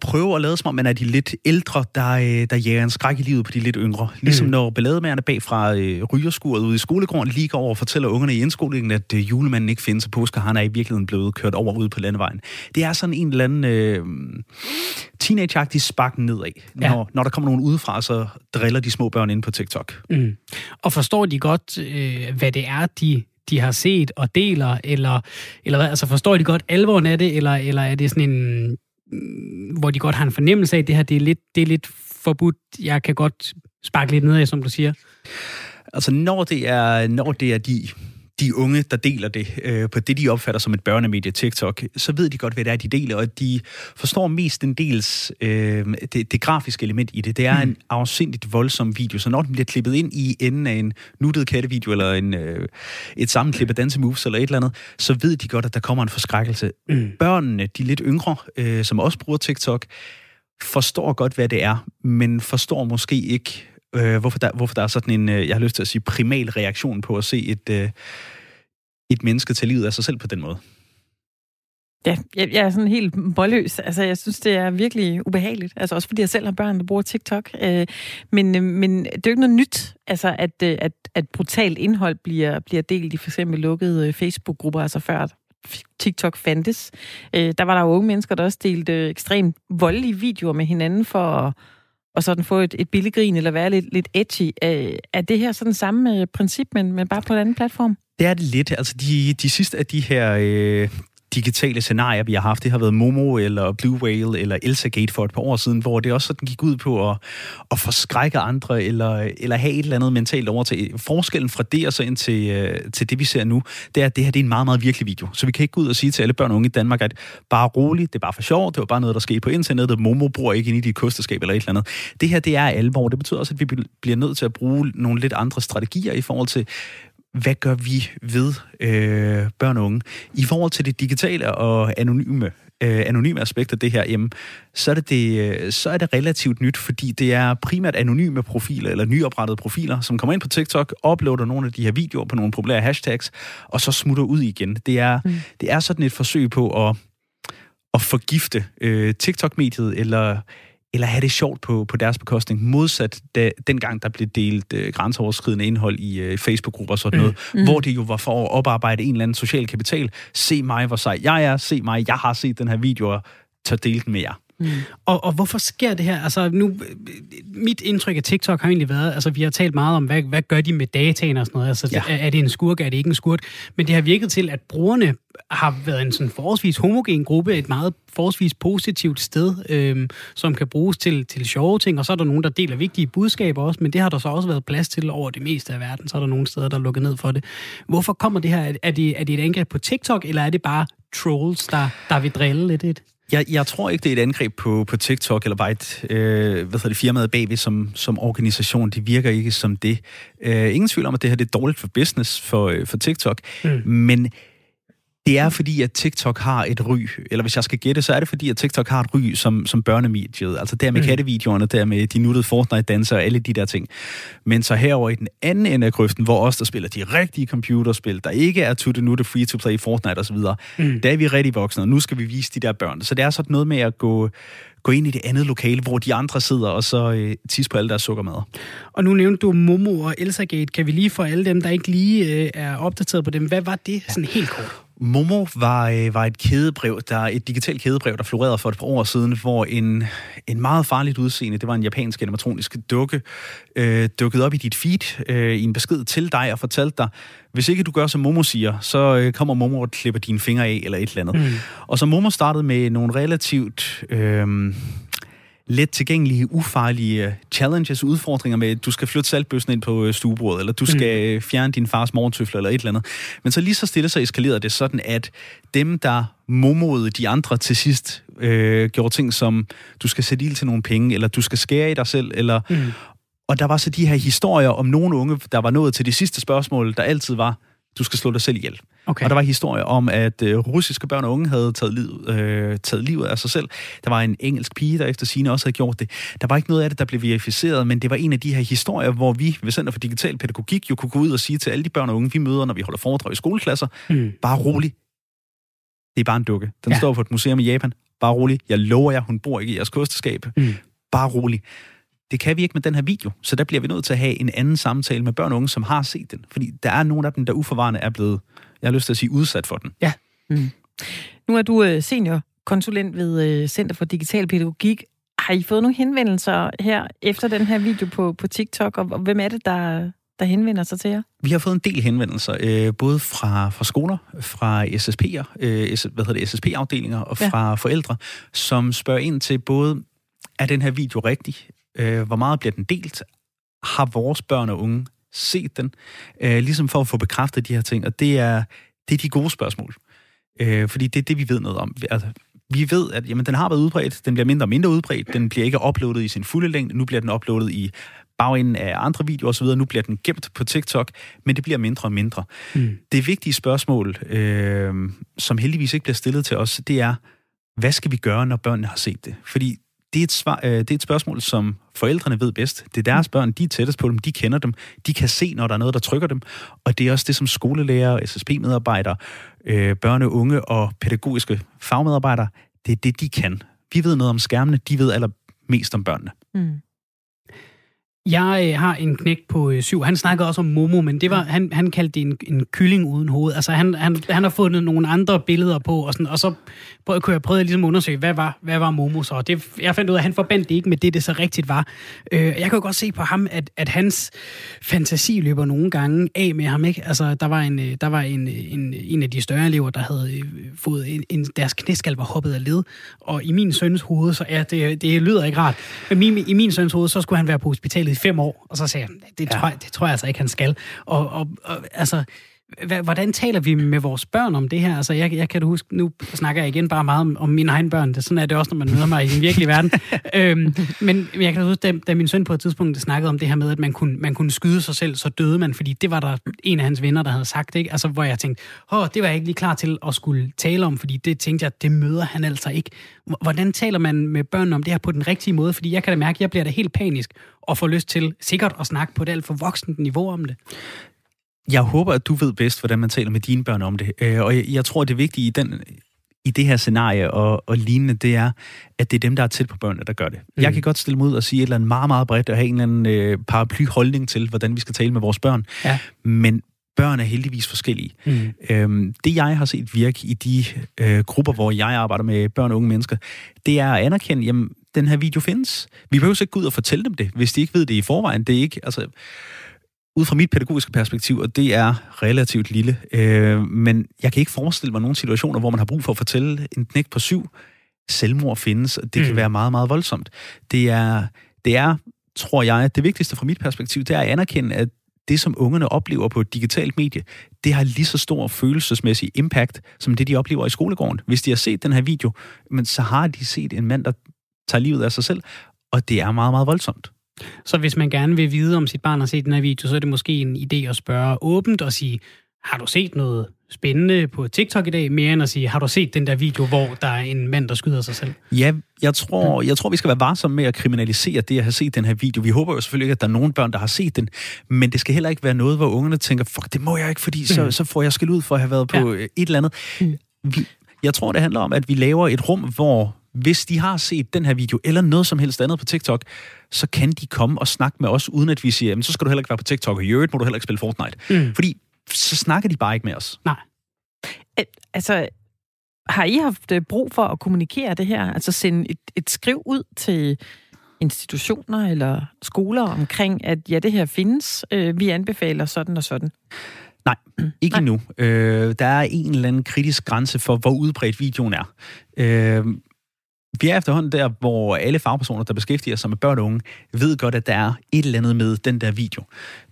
prøve at lade som om, man er de lidt ældre, der jager en skræk i livet på de lidt yngre. Ligesom når ballademagerne bagfra rygerskuret ude i skolegården lige går over og fortæller ungerne i indskolingen, at julemanden ikke findes, og påskeharen er i virkeligheden blevet kørt over ude på landevejen. Det er sådan en eller anden teenage-agtig spark nedad. Ja. Når der kommer nogen udefra, så driller de små børn ind på TikTok. Mm. Og forstår de godt, hvad det er, de har set og deler? Eller hvad? Altså forstår de godt alvoren af det, eller er det sådan en... hvor de godt har en fornemmelse af, at det her det er lidt forbudt. Jeg kan godt sparke lidt nedad, som du siger. Altså, når det er de unge, der deler det på det, de opfatter som et børnemedie, TikTok, så ved de godt, hvad det er, de deler, og de forstår mest en dels det grafiske element i det. Det er en afsindigt voldsom video, så når den bliver klippet ind i enden af en nuttet kattevideo, eller et sammenklippet af dansemoves, eller et eller andet, så ved de godt, at der kommer en forskrækkelse. Børnene, de lidt yngre, som også bruger TikTok, forstår godt, hvad det er, men forstår måske ikke, hvorfor der er sådan en, jeg har lyst til at sige, primal reaktion på at se et menneske tage livet af sig selv på den måde. Ja, jeg er sådan helt målløs. Altså, jeg synes, det er virkelig ubehageligt. Altså, også fordi jeg selv har børn, der bruger TikTok. Men det er jo ikke noget nyt, altså, at brutalt indhold bliver delt i for eksempel lukkede Facebook-grupper, altså før TikTok fandtes. Der var der unge mennesker, der også delte ekstremt voldelige videoer med hinanden for at og sådan få et billedgrin, eller være lidt edgy. Er det her sådan samme princip, men bare på en anden platform? Det er det lidt. Altså de sidste af de her digitale scenarier, vi har haft, det har været Momo, eller Blue Whale, eller Elsagate for et par år siden, hvor det også sådan gik ud på at forskrække andre, eller have et eller andet mentalt overtag. Forskellen fra det og så ind til det, vi ser nu, det er, at det her det er en meget, meget virkelig video. Så vi kan ikke gå ud og sige til alle børn og unge i Danmark, at bare roligt, det er bare for sjov, det var bare noget, der skete på internettet, Momo bruger ikke ind i dit kosteskab eller et eller andet. Det her, det er alvor. Det betyder også, at vi bliver nødt til at bruge nogle lidt andre strategier i forhold til, hvad gør vi ved børn og unge? I forhold til det digitale og anonyme aspekt af det her, jamen, så er det relativt nyt, fordi det er primært anonyme profiler, eller nyoprettede profiler, som kommer ind på TikTok, uploader nogle af de her videoer på nogle populære hashtags, og så smutter ud igen. Det er sådan et forsøg på at forgifte TikTok-mediet, eller have det sjovt på deres bekostning, modsat dengang, der blev delt grænseoverskridende indhold i Facebook-grupper og sådan noget, hvor det jo var for at oparbejde en eller anden social kapital. Se mig, hvor sej jeg er, se mig, jeg har set den her video, og tør dele den med jer. Og hvorfor sker det her? Altså nu, mit indtryk af TikTok har egentlig været, altså vi har talt meget om, hvad gør de med dataen og sådan noget, altså ja. Er det en skurk, er det ikke en skurk? Men det har virket til, at brugerne har været en sådan forholdsvis homogen gruppe, et meget forholdsvis positivt sted, som kan bruges til sjove ting, og så er der nogen, der deler vigtige budskaber også, men det har der så også været plads til over det meste af verden, så er der nogle steder, der er lukket ned for det. Hvorfor kommer det her? Er det et angreb på TikTok, eller er det bare trolls, der vil drille lidt et? Jeg tror ikke, det er et angreb på TikTok, eller bare et firmaet bagved som organisation. Det virker ikke som det. Ingen tvivl om, at det her det er dårligt for business for TikTok. Men det er fordi, at TikTok har et ry, eller hvis jeg skal gætte, så er det fordi, at TikTok har et ry som børnemediet. Altså der med kattevideoerne, der med de nuttede Fortnite-danser og alle de der ting. Men så herover i den anden ende af grøften, hvor os, der spiller de rigtige computerspil, der ikke er to the nutte free-to-play Fortnite osv., der er vi rigtig voksne, og nu skal vi vise de der børn. Så det er sådan noget med at gå ind i det andet lokale, hvor de andre sidder, og så tisse på alle deres sukkermader. Og nu nævnte du Momo og Elsagate. Kan vi lige for alle dem, der ikke lige er opdateret på dem, hvad var det sådan helt kort? Momo var et digitalt kædebrev, der florerede for et par år siden, hvor en meget farligt udseende, det var en japansk animatronisk dukke, dukkede op i dit feed i en besked til dig og fortalte dig, hvis ikke du gør, som Momo siger, så kommer Momo og klipper dine fingre af, eller et eller andet. Og så Momo startede med nogle relativt let tilgængelige, ufarlige challenges, udfordringer med, at du skal flytte saltbøssen ind på stuebordet, eller du skal fjerne din fars morgentøfler, eller et eller andet. Men så lige så stille, så eskalerede det sådan, at dem, der momoede de andre til sidst, gjorde ting som, du skal sætte ild til nogle penge, eller du skal skære i dig selv, eller... Og der var så de her historier om nogle unge, der var nået til det sidste spørgsmål, der altid var, du skal slå dig selv ihjel. Okay. Og der var historier om, at russiske børn og unge havde taget livet af sig selv. Der var en engelsk pige, der efter sigende også havde gjort det. Der var ikke noget af det, der blev verificeret, men det var en af de her historier, hvor vi ved Center for Digital Pædagogik jo kunne gå ud og sige til alle de børn og unge, vi møder, når vi holder foredrag i skoleklasser, bare rolig. Det er bare en dukke. Den står på et museum i Japan. Bare rolig. Jeg lover jer, hun bor ikke i jeres kosteskab. Bare rolig. Det kan vi ikke med den her video, så der bliver vi nødt til at have en anden samtale med børn og unge, som har set den. Fordi der er nogle af dem, der uforvarende er blevet, jeg har lyst til at sige, udsat for den. Ja. Mm. Nu er du seniorkonsulent ved Center for Digital Pædagogik. Har I fået nogle henvendelser her efter den her video på TikTok, og hvem er det, der henvender sig til jer? Vi har fået en del henvendelser, både fra skoler, fra SSP-afdelinger og fra forældre, som spørger ind til både, er den her video rigtig? Hvor meget bliver den delt? Har vores børn og unge set den? Ligesom for at få bekræftet de her ting, og det er de gode spørgsmål. Fordi det er det, vi ved noget om. Altså, vi ved, at jamen, den har været udbredt, den bliver mindre og mindre udbredt, den bliver ikke uploadet i sin fulde længde, nu bliver den uploadet i bagenden af andre videoer osv., nu bliver den gemt på TikTok, men det bliver mindre og mindre. Det vigtige spørgsmål, som heldigvis ikke bliver stillet til os, det er, hvad skal vi gøre, når børnene har set det? Fordi det er et spørgsmål, som forældrene ved bedst. Det er deres børn, de er tættest på dem, de kender dem, de kan se, når der er noget, der trykker dem. Og det er også det, som skolelærer, SSP-medarbejdere, børne, unge og pædagogiske fagmedarbejdere, det er det, de kan. Vi ved noget om skærmene, de ved allermest om børnene. Jeg har en knægt på 7. Han snakkede også om Momo, men det var, han kaldte det en kylling uden hoved. Altså, han har fundet nogle andre billeder på, og, sådan, og så kunne jeg prøve at ligesom undersøge, hvad var Momo så? Det, jeg fandt ud af, at han forbandt det ikke med det så rigtigt var. Jeg kunne godt se på ham, at hans fantasi løber nogle gange af med ham, ikke? Altså, der var en af de større elever, der havde fået deres knæskal var hoppet af led, og i min søns hoved, så det lyder ikke rart. I min søns hoved, så skulle han være på hospitalet i 5 år, og så sagde jeg, det tror jeg altså ikke, han skal. Og altså, hvordan taler vi med vores børn om det her? Altså, jeg kan da huske, nu snakker jeg igen bare meget om mine egne børn. Sådan er det også, når man møder mig i den virkelige verden. Men jeg kan da huske, da min søn på et tidspunkt snakkede om det her med, at man kunne skyde sig selv, så døde man, fordi det var der en af hans venner, der havde sagt, ikke? Altså, hvor jeg tænkte, det var jeg ikke lige klar til at skulle tale om, fordi det tænkte jeg, det møder han altså ikke. Hvordan taler man med børn om det her på den rigtige måde? Fordi jeg kan da mærke, at jeg bliver da helt panisk og får lyst til sikkert at snakke på et alt for voksent niveau om det. Jeg håber, at du ved bedst, hvordan man taler med dine børn om det. Og jeg tror, det vigtige i det her scenarie og lignende, det er, at det er dem, der er tæt på børnene, der gør det. Jeg kan godt stille mig ud og sige et eller andet meget, meget bredt, og have en eller anden paraplyholdning til, hvordan vi skal tale med vores børn. Ja. Men børn er heldigvis forskellige. Det, jeg har set virke i de grupper, hvor jeg arbejder med børn og unge mennesker, det er at anerkende, jamen, den her video findes. Vi behøver ikke gå ud og fortælle dem det, hvis de ikke ved det i forvejen. Det er ikke... Altså, ud fra mit pædagogiske perspektiv, og det er relativt lille, men jeg kan ikke forestille mig nogle situationer, hvor man har brug for at fortælle en knægt på 7, selvmord findes, og det kan være meget, meget voldsomt. Det er, tror jeg, det vigtigste fra mit perspektiv, det er at anerkende, at det, som ungerne oplever på et digitalt medie, det har lige så stor følelsesmæssig impact, som det, de oplever i skolegården. Hvis de har set den her video, men så har de set en mand, der tager livet af sig selv, og det er meget, meget voldsomt. Så hvis man gerne vil vide, om sit barn har set den her video, så er det måske en idé at spørge åbent og sige, har du set noget spændende på TikTok i dag? Mere end at sige, har du set den der video, hvor der er en mand, der skyder sig selv? Ja, jeg tror vi skal være varsomme med at kriminalisere det at have set den her video. Vi håber jo selvfølgelig ikke, at der er nogen børn, der har set den, men det skal heller ikke være noget, hvor ungerne tænker, fuck, det må jeg ikke, fordi så får jeg skæld ud for at have været på et eller andet. Jeg tror, det handler om, at vi laver et rum, hvor... Hvis de har set den her video, eller noget som helst andet på TikTok, så kan de komme og snakke med os, uden at vi siger, jamen, så skal du heller ikke være på TikTok, og i øvrigt må du heller ikke spille Fortnite. Fordi så snakker de bare ikke med os. Nej. Altså, har I haft brug for at kommunikere det her? Altså sende et skriv ud til institutioner eller skoler omkring, at ja, det her findes, vi anbefaler sådan og sådan? Nej, ikke endnu. Der er en eller anden kritisk grænse for, hvor udbredt videoen er. Vi er efterhånden der, hvor alle fagpersoner, der beskæftiger sig med børn og unge, ved godt, at der er et eller andet med den der video.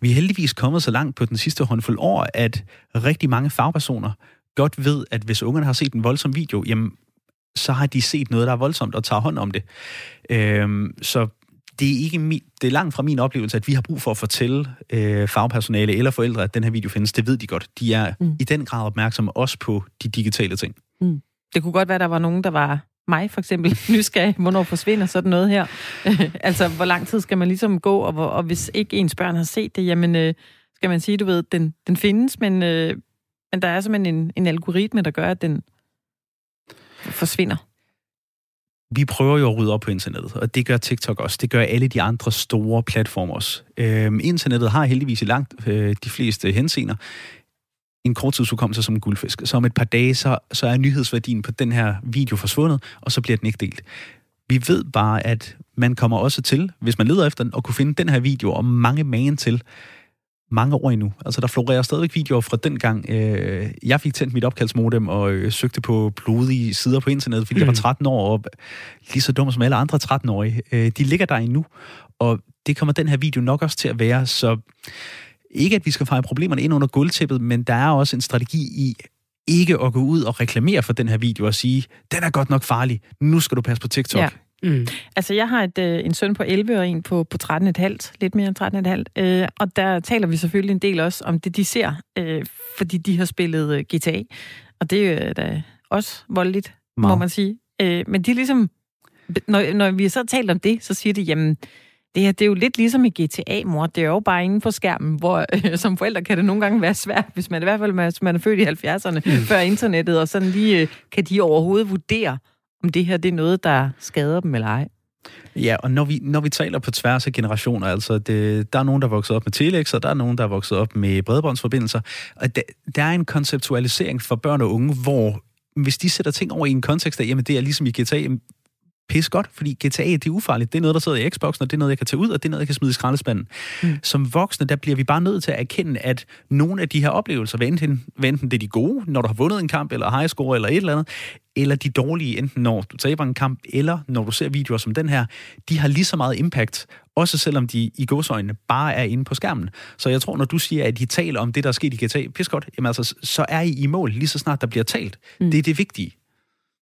Vi er heldigvis kommet så langt på den sidste håndfuld år, at rigtig mange fagpersoner godt ved, at hvis ungerne har set en voldsom video, jamen, så har de set noget, der er voldsomt og tager hånd om det. Så Det er langt fra min oplevelse, at vi har brug for at fortælle fagpersonale eller forældre, at den her video findes. Det ved de godt. De er i den grad opmærksomme også på de digitale ting. Mm. Det kunne godt være, at der var nogen, der var mig for eksempel nysgerrig. Hvornår forsvinder sådan noget her? Altså, hvor lang tid skal man ligesom gå? Og hvis ikke ens børn har set det, jamen skal man sige, du ved, den findes, men der er simpelthen en algoritme, der gør, at den forsvinder. Vi prøver jo at rydde op på internettet, og det gør TikTok også. Det gør alle de andre store platformer også. Internettet har heldigvis i langt de fleste henseender en korttidsudkommelse som en guldfisk. Så om et par dage, så er nyhedsværdien på den her video forsvundet, og så bliver den ikke delt. Vi ved bare, at man kommer også til, hvis man leder efter den, at kunne finde den her video og mange til mange år endnu. Altså, der florerer stadigvæk videoer fra dengang. Jeg fik tændt mit opkaldsmodem og søgte på blodige sider på internettet, fordi jeg var 13 år, og lige så dum som alle andre 13-årige. De ligger der endnu, og det kommer den her video nok også til at være, så ikke at vi skal feje problemerne ind under gulvtæppet, men der er også en strategi i ikke at gå ud og reklamere for den her video og sige, den er godt nok farlig, nu skal du passe på TikTok. Ja. Mm. Altså, jeg har en søn på 11 og en på 13,5, lidt mere end 13,5, og der taler vi selvfølgelig en del også om det, de ser, fordi de har spillet GTA, og det er da også voldeligt, må man sige. Men de er ligesom, når vi så talt om det, så siger de, jamen, det her, det er jo lidt ligesom i GTA, mor. Det er jo bare inde på skærmen, hvor som forældre kan det nogle gange være svært, hvis man i hvert fald er født i 70'erne, før internettet, og sådan lige kan de overhovedet vurdere, om det her, det er noget, der skader dem eller ej. Ja, og når vi taler på tværs af generationer, altså, der er nogen, der er vokset op med telexer, der er nogen, der er vokset op med bredbåndsforbindelser, og der er en konceptualisering for børn og unge, hvor hvis de sætter ting over i en kontekst af, jamen det er ligesom i GTA, pis godt, fordi GTA, det er ufarligt. Det er noget, der sidder i Xboxen, og det er noget, jeg kan tage ud, og det er noget, jeg kan smide i skraldespanden. Mm. Som voksne, der bliver vi bare nødt til at erkende, at nogle af de her oplevelser, enten det er de gode, når du har vundet en kamp, eller high score, eller et eller andet, eller de dårlige, enten når du taber en kamp, eller når du ser videoer som den her, de har lige så meget impact, også selvom de i gåseøjne bare er inde på skærmen. Så jeg tror, når du siger, at I taler om det, der er sket i GTA, pis godt, jamen altså, så er I i mål, lige så snart der bliver talt. Mm. Det er det vigtige.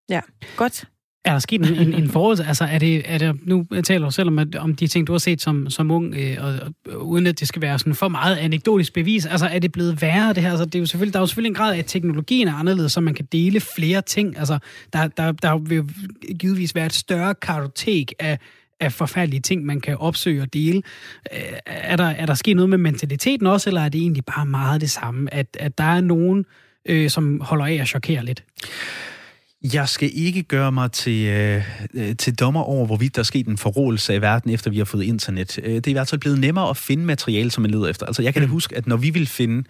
Ja, godt. Er der sket en forhold? Altså, er det, nu taler du selv om de ting, du har set som ung, og uden at det skal være sådan for meget anekdotisk bevis. Altså, er det blevet værre, det her? Altså, det er jo selvfølgelig, der er jo selvfølgelig en grad af, at teknologien er anderledes, så man kan dele flere ting. Altså, der vil jo givetvis være et større kartotek af forfærdelige ting, man kan opsøge og dele. Er der sket noget med mentaliteten også, eller er det egentlig bare meget det samme? At der er nogen, som holder af at chokere lidt? Jeg skal ikke gøre mig til dommer over, hvorvidt der er sket en forrådelse i verden, efter vi har fået internet. Det er i hvert fald blevet nemmere at finde materiale, som man leder efter. Altså, jeg kan da huske, at når vi ville finde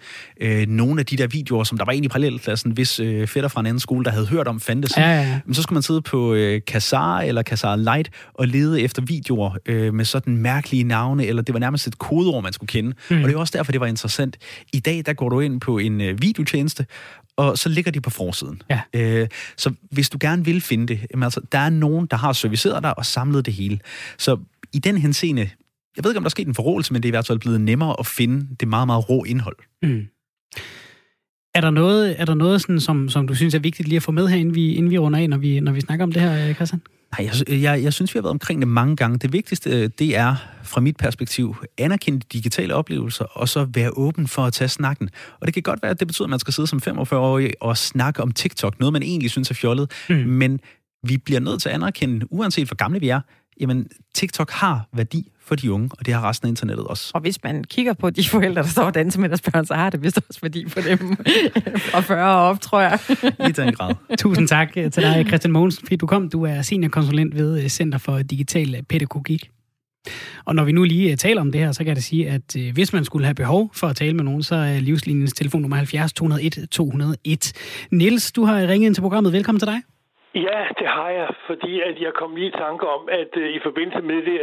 nogle af de der videoer, som der var egentlig i parallelklassen, hvis fætter fra en anden skole, der havde hørt om, fandtes, så skulle man sidde på Kazaa eller Kazaa Lite og lede efter videoer med sådan mærkelige navne, eller det var nærmest et kodeord, man skulle kende. Og det var også derfor, det var interessant. I dag, der går du ind på en videotjeneste, og så ligger de på forsiden. Ja. Så hvis du gerne vil finde det, jamen altså, der er nogen, der har serviceret dig og samlet det hele. Så i den henseende, jeg ved ikke, om der er sket en forrådelse, men det er i hvert fald blevet nemmere at finde det meget, meget rå indhold. Mm. Er der noget sådan, som du synes er vigtigt lige at få med her, inden vi runder af, når vi snakker om det her, Christian? Nej, jeg synes, vi har været omkring det mange gange. Det vigtigste, det er, fra mit perspektiv, anerkende de digitale oplevelser, og så være åben for at tage snakken. Og det kan godt være, at det betyder, at man skal sidde som 45-årig og snakke om TikTok, noget man egentlig synes er fjollet, men vi bliver nødt til at anerkende, uanset hvor gamle vi er, jamen, TikTok har værdi for de unge, og det har resten af internettet også. Og hvis man kigger på de forældre, der står og danser med deres børn, så har det vist også værdi for dem. Og 40 og op, tror jeg. I den grad. Tusind tak til dig, Christian Mogensen, fordi du kom. Du er seniorkonsulent ved Center for Digital Pædagogik. Og når vi nu lige taler om det her, så kan jeg da sige, at hvis man skulle have behov for at tale med nogen, så er Livslinjens telefonnummer 70 201 201. Niels, du har ringet ind til programmet. Velkommen til dig. Ja, det har jeg, fordi at jeg kom lige i tanke om, at i forbindelse med det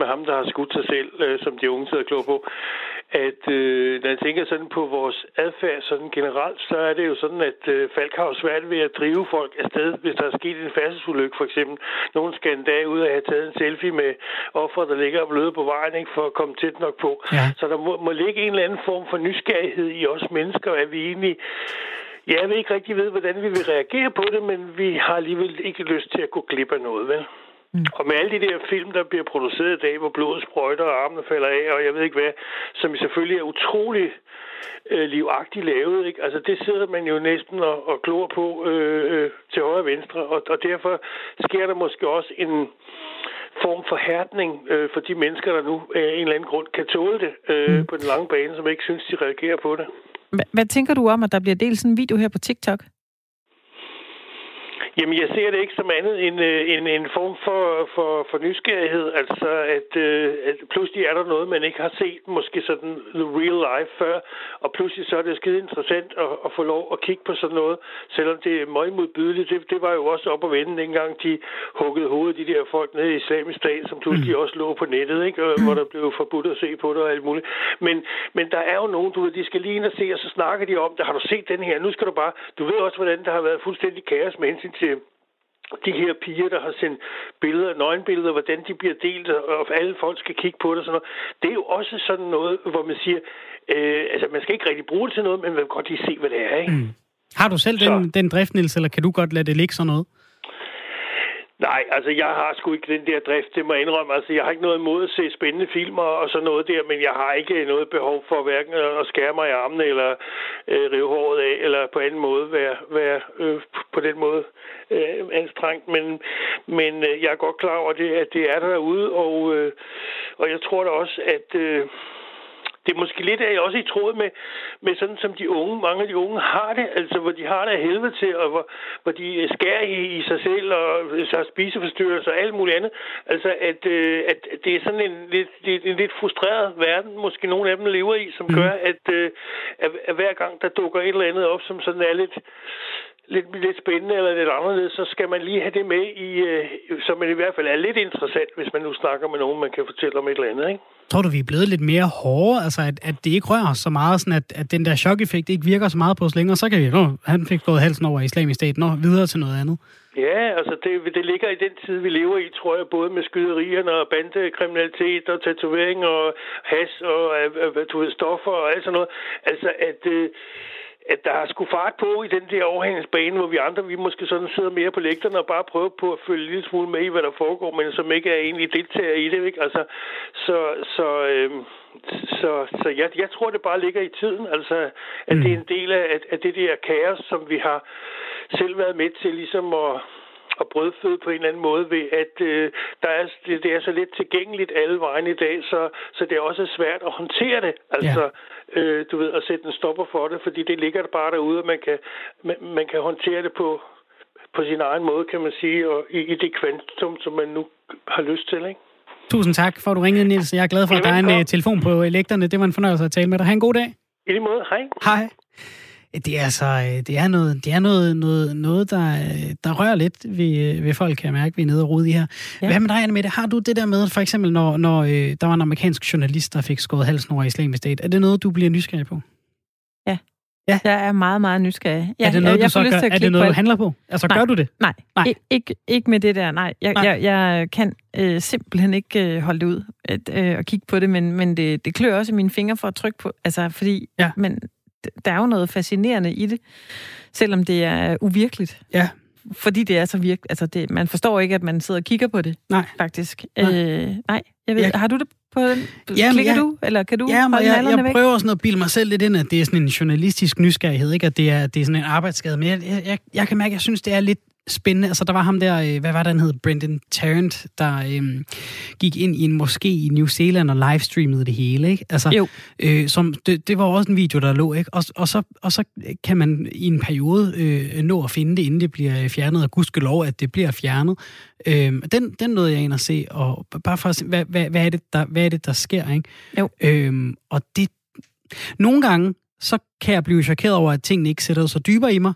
med ham, der har skudt sig selv, som de unge sidder klog på, at når jeg tænker sådan på vores adfærd sådan generelt, så er det jo sådan, at folk har jo svært ved at drive folk afsted, hvis der er sket en færdselsulykke for eksempel. Nogen skal en dag ud og have taget en selfie med ofre, der ligger og bløder på vejen, ikke, for at komme tæt nok på. Ja. Så der må ligge en eller anden form for nysgerrighed i os mennesker, at vi egentlig... Ja, jeg ved ikke rigtig, hvordan vi vil reagere på det, men vi har alligevel ikke lyst til at gå glip af noget, vel? Og med alle de der film, der bliver produceret i dag, hvor blodet sprøjter og armene falder af, og jeg ved ikke hvad, som selvfølgelig er utrolig livagtigt lavet, ikke? Altså det sidder man jo næsten og glor på til højre og venstre, og derfor sker der måske også en form for hærdning for de mennesker, der nu af en eller anden grund kan tåle det på den lange bane, som ikke synes, de reagerer på det. Hvad tænker du om, at der bliver delt sådan en video her på TikTok? Jamen, jeg ser det ikke som andet end en form for nysgerrighed. Altså, at pludselig er der noget, man ikke har set, måske sådan the real life før, og pludselig så er det skide interessant at få lov at kigge på sådan noget, selvom det er meget modbydeligt. Det var jo også op at vende, dengang de huggede hovedet de der folk nede i Islamisk Stat, som pludselig også lå på nettet, ikke? Hvor der blev forbudt at se på det og alt muligt. Men der er jo nogen, du ved, de skal lige ind og se, og så snakker de om det. Har du set den her? Nu skal du bare... Du ved også, hvordan der har været fuldstændig kaos med hensyn til de her piger, der har sendt billeder, nøgenbilleder, hvordan de bliver delt, og alle folk skal kigge på det og sådan noget. Det er jo også sådan noget, hvor man siger, altså man skal ikke rigtig bruge det til noget, men man kan godt lige se, hvad det er, ikke? Har du selv den drift, Niels, eller kan du godt lade det ligge sådan noget? Nej, altså jeg har sgu ikke den der drift, det må jeg indrømme. Altså jeg har ikke noget imod at se spændende filmer og sådan noget der, men jeg har ikke noget behov for hverken at skære mig i armene eller rive håret af, eller på anden måde være på den måde anstrengt. Men jeg er godt klar over det, at det er derude, og jeg tror da også, at... Det er måske lidt af også i tråd med sådan, som de unge, mange af de unge har det, altså hvor de har det af helvede til, og hvor de skærer i sig selv, og så har spiseforstyrrelser og alt muligt andet. Altså at det er sådan en lidt frustreret verden, måske nogle af dem lever i, som gør, at hver gang der dukker et eller andet op, som sådan er lidt spændende eller lidt anderledes, så skal man lige have det med i, så man i hvert fald er lidt interessant, hvis man nu snakker med nogen, man kan fortælle om et eller andet, ikke? Tror du, vi er blevet lidt mere hårde? Altså, at det ikke rører så meget, sådan at den der chok-effekt ikke virker så meget på os længere, så kan vi jo, han fik gået halsen over Islamisk Stat, nå, videre til noget andet. Ja, altså det ligger i den tid, vi lever i, tror jeg, både med skyderierne og bandekriminalitet og tatovering og has og stoffer og alt sådan noget. Altså, at der er sgu fart på i den der overhængsbane, hvor vi andre, vi måske sådan sidder mere på lægterne og bare prøver på at følge en lille smule med i, hvad der foregår, men som ikke er egentlig deltager i det, ikke? Altså, så jeg tror, det bare ligger i tiden, altså, at det er en del af det der kaos, som vi har selv været med til, ligesom at brødføde på en eller anden måde ved, at det er så lidt tilgængeligt alle vejene i dag, så det er også svært at håndtere det. Altså, du ved, at sætte en stopper for det, fordi det ligger bare derude, og man kan håndtere det på sin egen måde, kan man sige, og i det kvantum, som man nu har lyst til, ikke? Tusind tak for, at du ringede, Niels. Jeg er glad for, at der er en telefon på lægterne. Det var en fornøjelse at tale med dig. Ha' en god dag. I lige måde. Hej. Hej. Det er altså, det er noget der rører lidt ved folk, kan jeg mærke, vi er nede og rode i her. Ja. Hvad med dig, Anne Mette? Har du det der med, for eksempel, når der var en amerikansk journalist, der fik skåret halsen over Islamisk Stat? Er det noget, du bliver nysgerrig på? Ja. Ja. Jeg er meget, meget nysgerrig. Er det noget, jeg så gør? Er det noget, du handler på? Altså, nej, gør du det? Nej. Ikke med det der, nej. Jeg kan simpelthen ikke holde det ud at kigge på det, men det klør også i mine fingre for at trykke på. Altså, fordi... Ja. Men, der er jo noget fascinerende i det, selvom det er uvirkeligt. Ja. Fordi det er så virkeligt. Altså man forstår ikke, at man sidder og kigger på det, faktisk. Nej, jeg ved, har du det på den? Jamen, klikker du? Eller kan du holde nallerne væk? Jeg prøver sådan at bilde mig selv lidt ind, at det er sådan en journalistisk nysgerrighed, ikke? At det er sådan en arbejdsskade. Men jeg kan mærke, at jeg synes, det er lidt spændende. Altså, der var ham der, hvad var det, han hed? Brendan Tarrant, der gik ind i en moské i New Zealand og livestreamede det hele, ikke? Altså, det var også en video, der lå, ikke? Og så kan man i en periode nå at finde det, inden det bliver fjernet, og gudskelov, at det bliver fjernet. Den nåede jeg ind at se, og bare for at se, hvad er det, der sker, ikke? Jo. Og det... Nogle gange, så kan jeg blive chokeret over, at tingene ikke sætter så dybere i mig,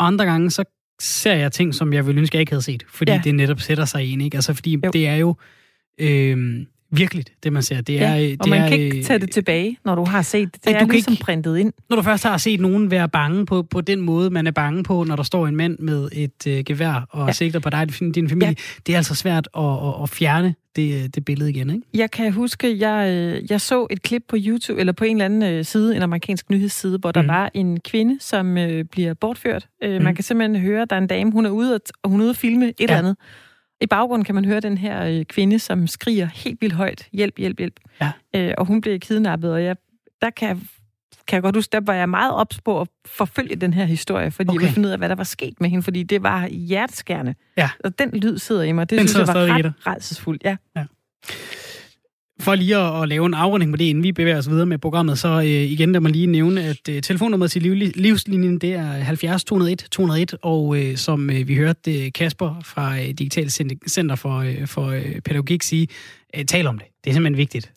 og andre gange, så ser jeg ting, som jeg ville ønske, jeg ikke havde set. Fordi det netop sætter sig ind, ikke? Altså, fordi det er jo virkeligt, det man ser. Det er, og man kan ikke tage det tilbage, når du har set det. Det er ligesom printet ind. Når du først har set nogen være bange på den måde, man er bange på, når der står en mand med et gevær og sigter på dig, din familie. Ja. Det er altså svært at fjerne det billede igen, ikke? Jeg kan huske, jeg så et klip på YouTube, eller på en eller anden side, en amerikansk nyhedsside, hvor der var en kvinde, som bliver bortført. Man kan simpelthen høre, der er en dame, hun er ude og filme et eller andet. I baggrunden kan man høre den her kvinde, som skriger helt vildt højt, hjælp, hjælp, hjælp. Ja. Og hun bliver kidnappet, og der kan jeg godt huske, der var jeg meget ops på at forfølge den her historie, fordi jeg ville finde ud af, hvad der var sket med hende, fordi det var hjerteskærende. Ja. Og den lyd sidder i mig, det den synes jeg var ret rædselsfuldt. Ja. Ja. For lige at lave en afrunding på det, inden vi bevæger os videre med programmet, så igen lad mig lige nævne, at telefonnummeret til livslinjen, det er 70 201 201, og som vi hørte Kasper fra Digital Center for Pædagogik sige, tal om det. Det er simpelthen vigtigt,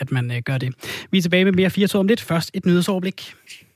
at man gør det. Vi er tilbage med mere 4 om lidt. Først et nyhedsoverblik.